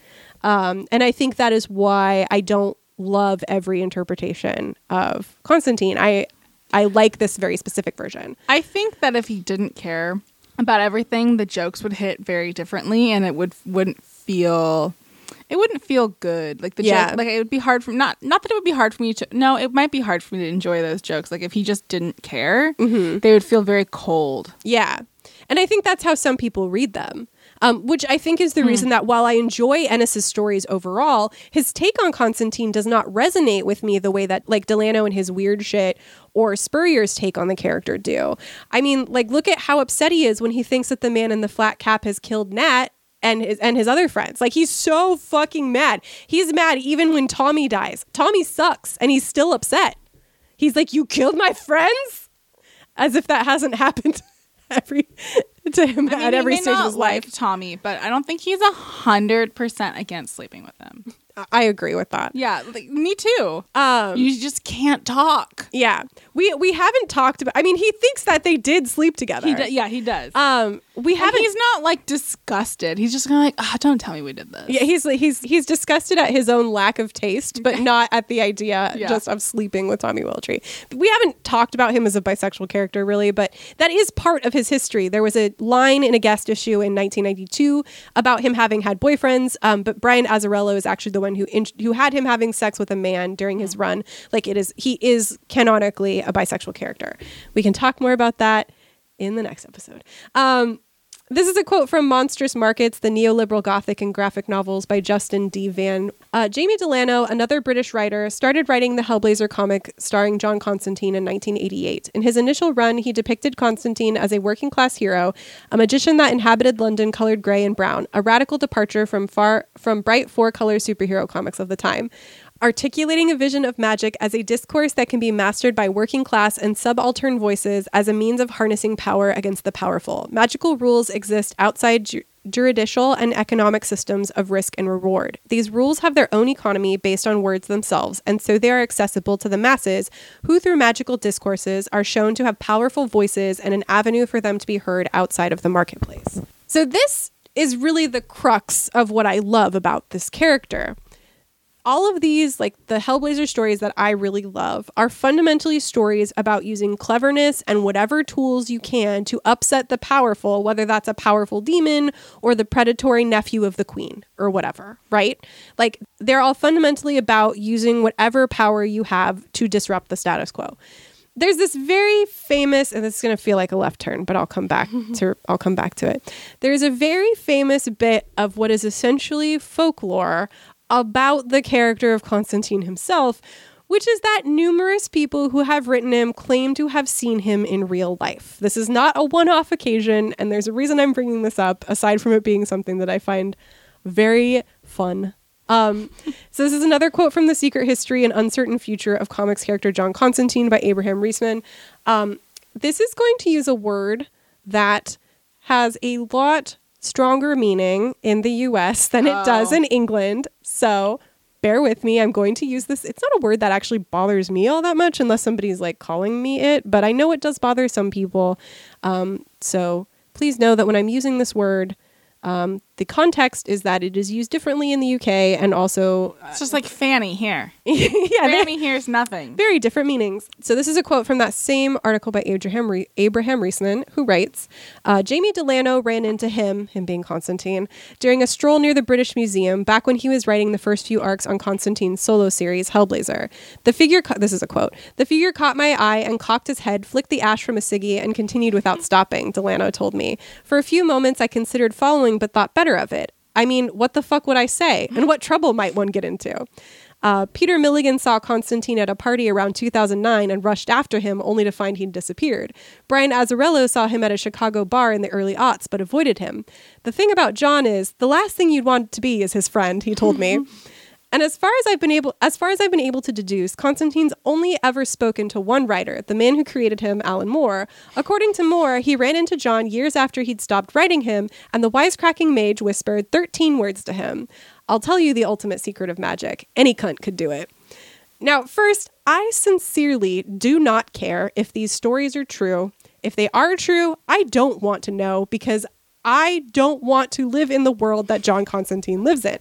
Um, and I think that is why I don't love every interpretation of Constantine. I I like this very specific version. I think that if he didn't care about everything, the jokes would hit very differently, and it would wouldn't feel it wouldn't feel good. Like the yeah. joke, like it would be hard for not not that it would be hard for me to no, it might be hard for me to enjoy those jokes. Like if he just didn't care, mm-hmm. they would feel very cold. Yeah. And I think that's how some people read them. Um, which I think is the hmm. reason that while I enjoy Ennis's stories overall, his take on Constantine does not resonate with me the way that like Delano and his weird shit or Spurrier's take on the character do. I mean, like, look at how upset he is when he thinks that the man in the flat cap has killed Nat and his and his other friends. Like, he's so fucking mad. He's mad even when Tommy dies. Tommy sucks, and he's still upset. He's like, "You killed my friends?" As if that hasn't happened every to him I mean, at every stage of his life. Like Tommy, but I don't think he's a hundred percent against sleeping with them. I agree with that. Yeah, like, me too. Um, you just can't talk. Yeah, we we haven't talked about. I mean, he thinks that they did sleep together. He do, yeah, he does. Um, we haven't. And he's not like disgusted. He's just kind of like, oh, don't tell me we did this. Yeah, he's he's he's disgusted at his own lack of taste, but not at the idea yeah. just of sleeping with Tommy Willowtree. We haven't talked about him as a bisexual character really, but that is part of his history. There was a line in a guest issue in nineteen ninety-two about him having had boyfriends, um, but Brian Azzarello is actually the one who in- who had him having sex with a man during his run. Like, it is he is canonically a bisexual character. We can talk more about that in the next episode. Um, this is a quote from Monstrous Markets, the neoliberal gothic and graphic novels by Justin D. Van. Uh, Jamie Delano, another British writer, started writing the Hellblazer comic starring John Constantine in nineteen eighty-eight. In his initial run, he depicted Constantine as a working-class hero, a magician that inhabited London colored gray and brown, a radical departure from far from bright four-color superhero comics of the time. Articulating a vision of magic as a discourse that can be mastered by working class and subaltern voices as a means of harnessing power against the powerful. Magical rules exist outside ju- juridical and economic systems of risk and reward. These rules have their own economy based on words themselves, and so they are accessible to the masses, who through magical discourses are shown to have powerful voices and an avenue for them to be heard outside of the marketplace. So this is really the crux of what I love about this character. All of these, like the Hellblazer stories that I really love, are fundamentally stories about using cleverness and whatever tools you can to upset the powerful, whether that's a powerful demon or the predatory nephew of the queen or whatever, right? Like, they're all fundamentally about using whatever power you have to disrupt the status quo. There's this very famous, and this is going to feel like a left turn, but I'll come back to I'll come back to it. There's a very famous bit of what is essentially folklore about the character of Constantine himself, which is that numerous people who have written him claim to have seen him in real life. This is not a one-off occasion, and there's a reason I'm bringing this up, aside from it being something that I find very fun. Um, so this is another quote from The Secret History and Uncertain Future of Comics Character John Constantine by Abraham Reisman. Um, this is going to use a word that has a lot stronger meaning in the U S than it oh. does in England. So bear with me. I'm going to use this. It's not a word that actually bothers me all that much unless somebody's like calling me it, but I know it does bother some people. Um, so please know that when I'm using this word, um, the context is that it is used differently in the U K and also... Uh, it's just like fanny here. yeah, fanny here is nothing. Very different meanings. So this is a quote from that same article by Abraham Re- Abraham Reisman, who writes, uh, Jamie Delano ran into him, him being Constantine, during a stroll near the British Museum back when he was writing the first few arcs on Constantine's solo series, Hellblazer. The figure... Ca- this is a quote. The figure caught my eye and cocked his head, flicked the ash from a ciggy, and continued without stopping, Delano told me. For a few moments, I considered following but thought better of it. I mean, what the fuck would I say? And what trouble might one get into? Uh, Peter Milligan saw Constantine at a party around two thousand nine and rushed after him, only to find he'd disappeared. Brian Azzarello saw him at a Chicago bar in the early aughts, but avoided him. The thing about John is, the last thing you'd want to be is his friend, he told me. And as far as I've been able, as far as I've been able to deduce, Constantine's only ever spoken to one writer, the man who created him, Alan Moore. According to Moore, he ran into John years after he'd stopped writing him, and the wisecracking mage whispered thirteen words to him. I'll tell you the ultimate secret of magic. Any cunt could do it. Now, first, I sincerely do not care if these stories are true. If they are true, I don't want to know because I don't want to live in the world that John Constantine lives in.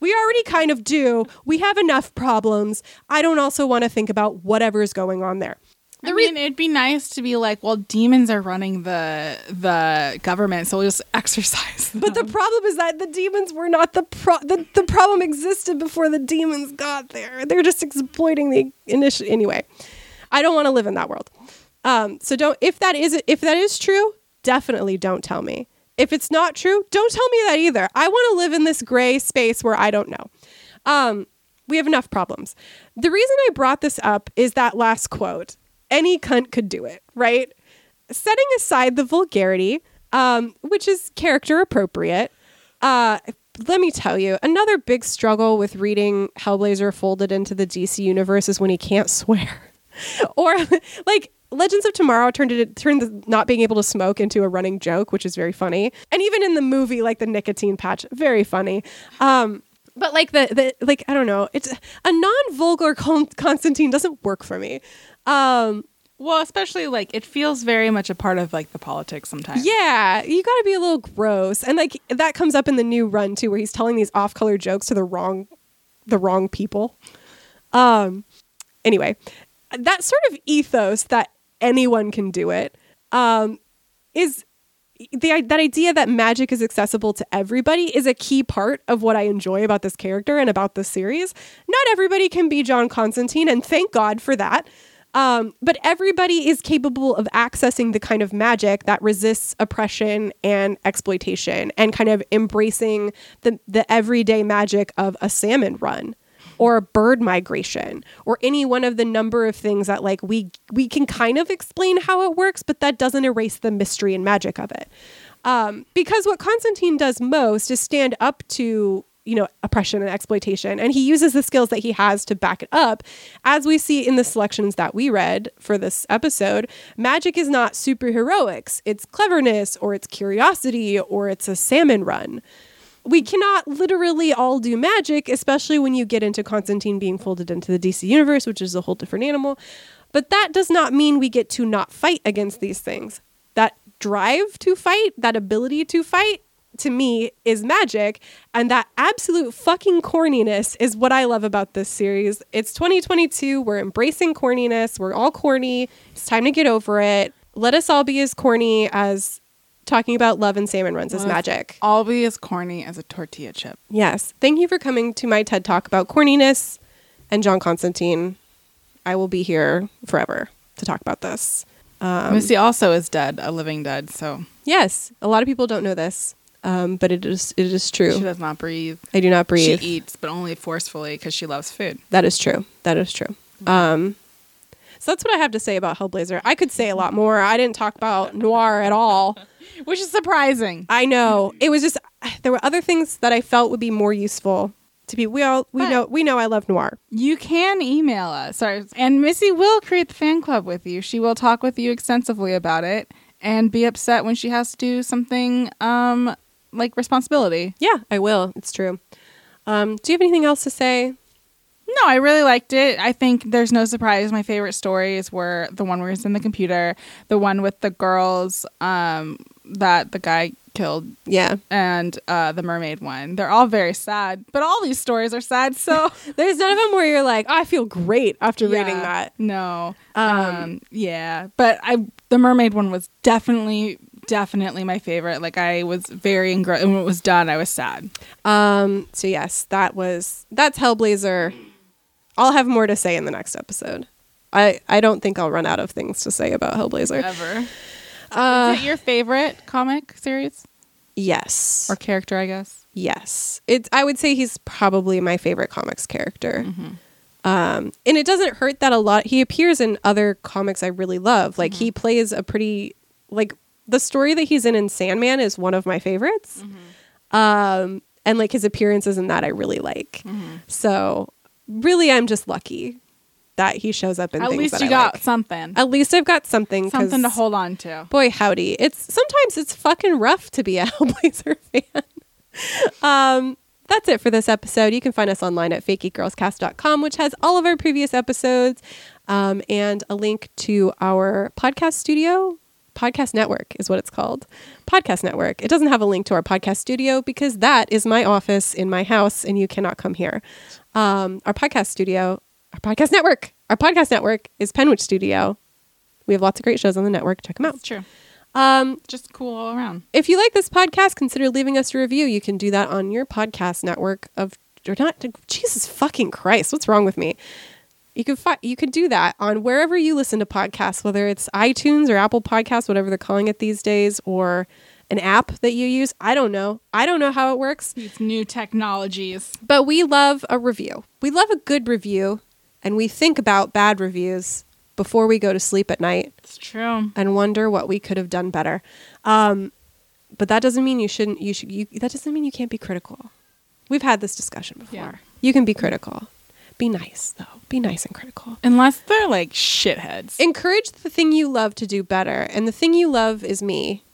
we already kind of do. We have enough problems. I don't also want to think about whatever's going on there. The I mean, re- it'd be nice to be like, well, demons are running the the government, so we'll just exercise them. But the problem is that the demons were not the pro. The, the problem existed before the demons got there. They're just exploiting the initial. Anyway, I don't want to live in that world. Um, so don't. If that is if that is true, definitely don't tell me. If it's not true, don't tell me that either. I want to live in this gray space where I don't know. Um, we have enough problems. The reason I brought this up is that last quote. Any cunt could do it, right? Setting aside the vulgarity, um, which is character appropriate, uh, let me tell you, another big struggle with reading Hellblazer folded into the D C universe is when he can't swear. Or, like, Legends of Tomorrow turned it turned the not being able to smoke into a running joke, which is very funny. And even in the movie, like, the nicotine patch, very funny. Um, but, like, the, the like I don't know, it's a non-vulgar Con- Constantine doesn't work for me. Um, well, especially like it feels very much a part of like the politics sometimes. Yeah, you got to be a little gross, and like that comes up in the new run too, where he's telling these off-color jokes to the wrong, the wrong people. Um, anyway, that sort of ethos that anyone can do it um, is the that idea that magic is accessible to everybody is a key part of what I enjoy about this character and about this series. Not everybody can be John Constantine, and thank God for that. Um, but everybody is capable of accessing the kind of magic that resists oppression and exploitation and kind of embracing the, the everyday magic of a salmon run or a bird migration or any one of the number of things that like we we can kind of explain how it works, but that doesn't erase the mystery and magic of it. Um, because what Constantine does most is stand up to you know, oppression and exploitation. And he uses the skills that he has to back it up. As we see in the selections that we read for this episode, magic is not superheroics. It's cleverness or it's curiosity or it's a salmon run. We cannot literally all do magic, especially when you get into Constantine being folded into the D C universe, which is a whole different animal. But that does not mean we get to not fight against these things. That drive to fight, that ability to fight, to me is magic, and that absolute fucking corniness is what I love about this series. It's twenty twenty-two. We're embracing corniness. We're all corny. It's time to get over it. Let us all be as corny as talking about love and salmon runs is magic. All be as corny as a tortilla chip. Yes. Thank you for coming to my TED Talk about corniness and John Constantine. I will be here forever to talk about this. Um, Missy also is dead, a living dead. So yes, a lot of people don't know this. Um, but it is it is true. She does not breathe. I do not breathe. She eats, but only forcefully because she loves food. That is true. That is true. Um, so that's what I have to say about Hellblazer. I could say a lot more. I didn't talk about noir at all. Which is surprising. I know. It was just, there were other things that I felt would be more useful to be. We all, we but know, we know I love noir. You can email us. Sorry. And Missy will create the fan club with you. She will talk with you extensively about it and be upset when she has to do something, um... like responsibility. Yeah, I will. It's true. Um, do you have anything else to say? No, I really liked it. I think there's no surprise. My favorite stories were the one where he's in the computer, the one with the girls um, that the guy killed. Yeah. And uh, the mermaid one. They're all very sad, but all these stories are sad. So there's none of them where you're like, oh, I feel great after yeah, reading that. No. Um, um, yeah. But I, the mermaid one was definitely... definitely my favorite. Like I was very engrossed, and when it was done I was sad. Um so yes, that was that's Hellblazer. I'll have more to say in the next episode. I I don't think I'll run out of things to say about Hellblazer ever. Uh is it your favorite comic series? Yes. Or character, I guess. Yes. It's I would say he's probably my favorite comics character. Mm-hmm. Um, and it doesn't hurt that a lot he appears in other comics I really love. Like mm-hmm. he plays a pretty like the story that he's in in Sandman is one of my favorites. Mm-hmm. Um, and like his appearances in that I really like. Mm-hmm. So really I'm just lucky that he shows up in At things least that you I got like. Something. At least I've got something. Something to hold on to. Boy, howdy. It's sometimes it's fucking rough to be a Hellblazer fan. um, that's it for this episode. You can find us online at fake geek girls cast dot com, which has all of our previous episodes um, and a link to our podcast studio. Podcast Network is what it's called. Podcast Network. It doesn't have a link to our podcast studio because that is my office in my house and you cannot come here. Um, our podcast studio, our podcast network, our podcast network is Penwitch Studio. We have lots of great shows on the network. Check them out. It's true. Um, just cool all around. If you like this podcast, consider leaving us a review. You can do that on your podcast network of, or not, Jesus fucking Christ, what's wrong with me? You can fi- you can do that on wherever you listen to podcasts, whether it's iTunes or Apple Podcasts, whatever they're calling it these days, or an app that you use. I don't know. I don't know how it works. These new technologies. But we love a review. We love a good review, and we think about bad reviews before we go to sleep at night. It's true. And wonder what we could have done better. Um, but that doesn't mean you shouldn't. You should. You, that doesn't mean you can't be critical. We've had this discussion before. Yeah. You can be critical. Be nice, though. Be nice and critical. Unless they're like shitheads. Encourage the thing you love to do better. And the thing you love is me.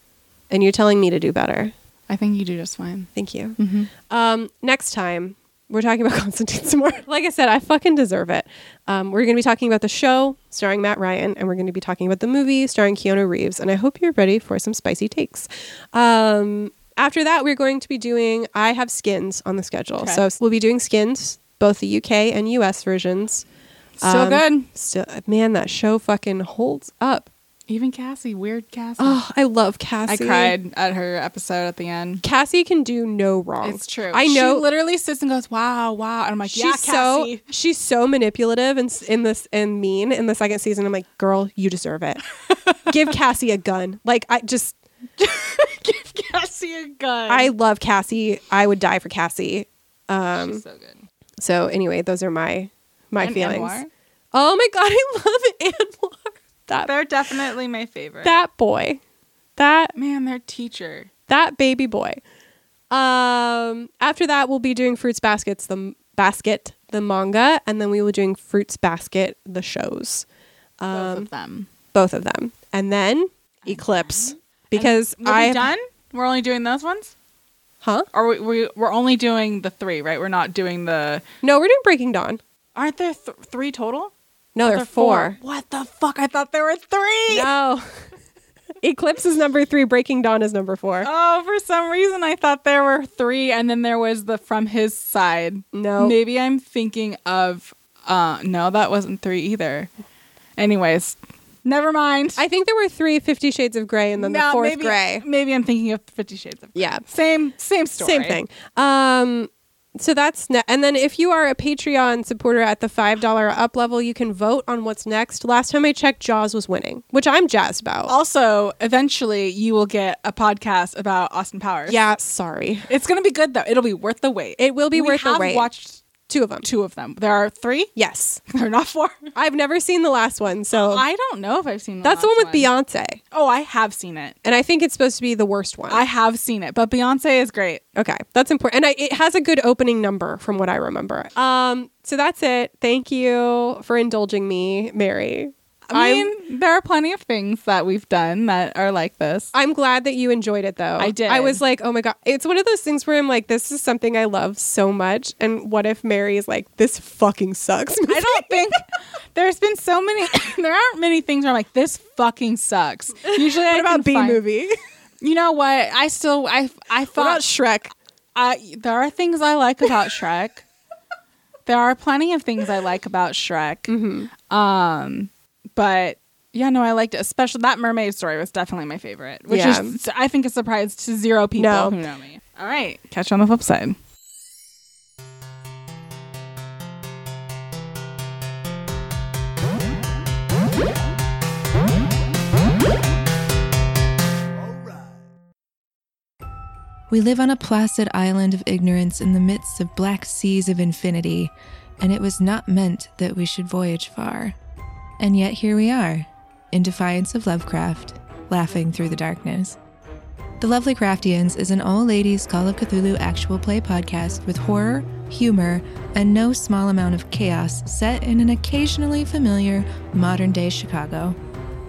And you're telling me to do better. I think you do just fine. Thank you. Mm-hmm. Um, next time, we're talking about Constantine some more. Like I said, I fucking deserve it. Um, we're going to be talking about the show starring Matt Ryan. And we're going to be talking about the movie starring Keanu Reeves. And I hope you're ready for some spicy takes. Um, after that, we're going to be doing, I have Skins on the schedule. Okay. So we'll be doing Skins, both the U K and U S versions. So um, good. Still, man, that show fucking holds up. Even Cassie, weird Cassie. Oh, I love Cassie. I cried at her episode at the end. Cassie can do no wrong. It's true. I know. She literally sits and goes, wow, wow. And I'm like, she's yeah, Cassie. So, she's so manipulative and in this and mean in the second season. I'm like, girl, you deserve it. Give Cassie a gun. Like, I just... Give Cassie a gun. I love Cassie. I would die for Cassie. Um, she's so good. So anyway, those are my my and feelings. Anwar. Oh my God, I love Anwar. That, they're definitely my favorite. That boy. That man, their teacher. That baby boy. Um, after that, we'll be doing Fruits Baskets, the basket, the manga, and then we will be doing Fruits Basket, the shows. Um, both of them. Both of them. And then Eclipse. Okay. Because I... Are we done? We're only doing those ones? Huh? Are we, we, we're only doing the three, right? We're not doing the... No, we're doing Breaking Dawn. Aren't there th- three total? No, there are four. four. What the fuck? I thought there were three. No. Eclipse is number three. Breaking Dawn is number four. Oh, for some reason, I thought there were three. And then there was the From His Side. No. Maybe I'm thinking of... Uh, no, that wasn't three either. Anyways... Never mind. I think there were three Fifty Shades of Grey and then no, the fourth maybe, Grey. Maybe I'm thinking of Fifty Shades of Grey. Yeah. Same, same story. Same thing. Um, so that's... Ne- and then if you are a Patreon supporter at the five dollars up level, you can vote on what's next. Last time I checked, Jaws was winning, which I'm jazzed about. Also, eventually, you will get a podcast about Austin Powers. Yeah, sorry. It's going to be good, though. It'll be worth the wait. It will be we worth the wait. We have watched... Two of them. Two of them. There are three? Yes. They're not four. I've never seen the last one, so... I don't know if I've seen the That's last one. That's the one with Beyonce. Oh, I have seen it. And I think it's supposed to be the worst one. I have seen it, but Beyonce is great. Okay. That's important. And I, it has a good opening number from what I remember. Um, so that's it. Thank you for indulging me, Mary. I mean, I'm, there are plenty of things that we've done that are like this. I'm glad that you enjoyed it, though. I did. I was like, oh my God. It's one of those things where I'm like, this is something I love so much. And what if Mary is like, this fucking sucks? I don't think there's been so many. There aren't many things where I'm like, this fucking sucks. Usually what I about B find, movie? You know what? I still, I, I thought. What about Shrek? I, there are things I like about Shrek. There are plenty of things I like about Shrek. Mm-hmm. Um... But yeah, no, I liked it. Especially that mermaid story was definitely my favorite, which yeah. is, I think, a surprise to zero people no. who know me. All right. Catch you on the flip side. We live on a placid island of ignorance in the midst of black seas of infinity, and it was not meant that we should voyage far. And yet here we are, in defiance of Lovecraft, laughing through the darkness. The Lovely Craftians is an all-ladies Call of Cthulhu actual play podcast with horror, humor, and no small amount of chaos set in an occasionally familiar modern-day Chicago.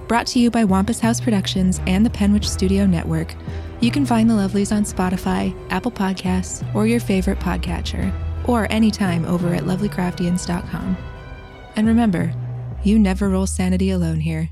Brought to you by Wampus House Productions and the Penwitch Studio Network, you can find the Lovelies on Spotify, Apple Podcasts, or your favorite podcatcher, or anytime over at lovely craftians dot com. And remember, you never roll sanity alone here.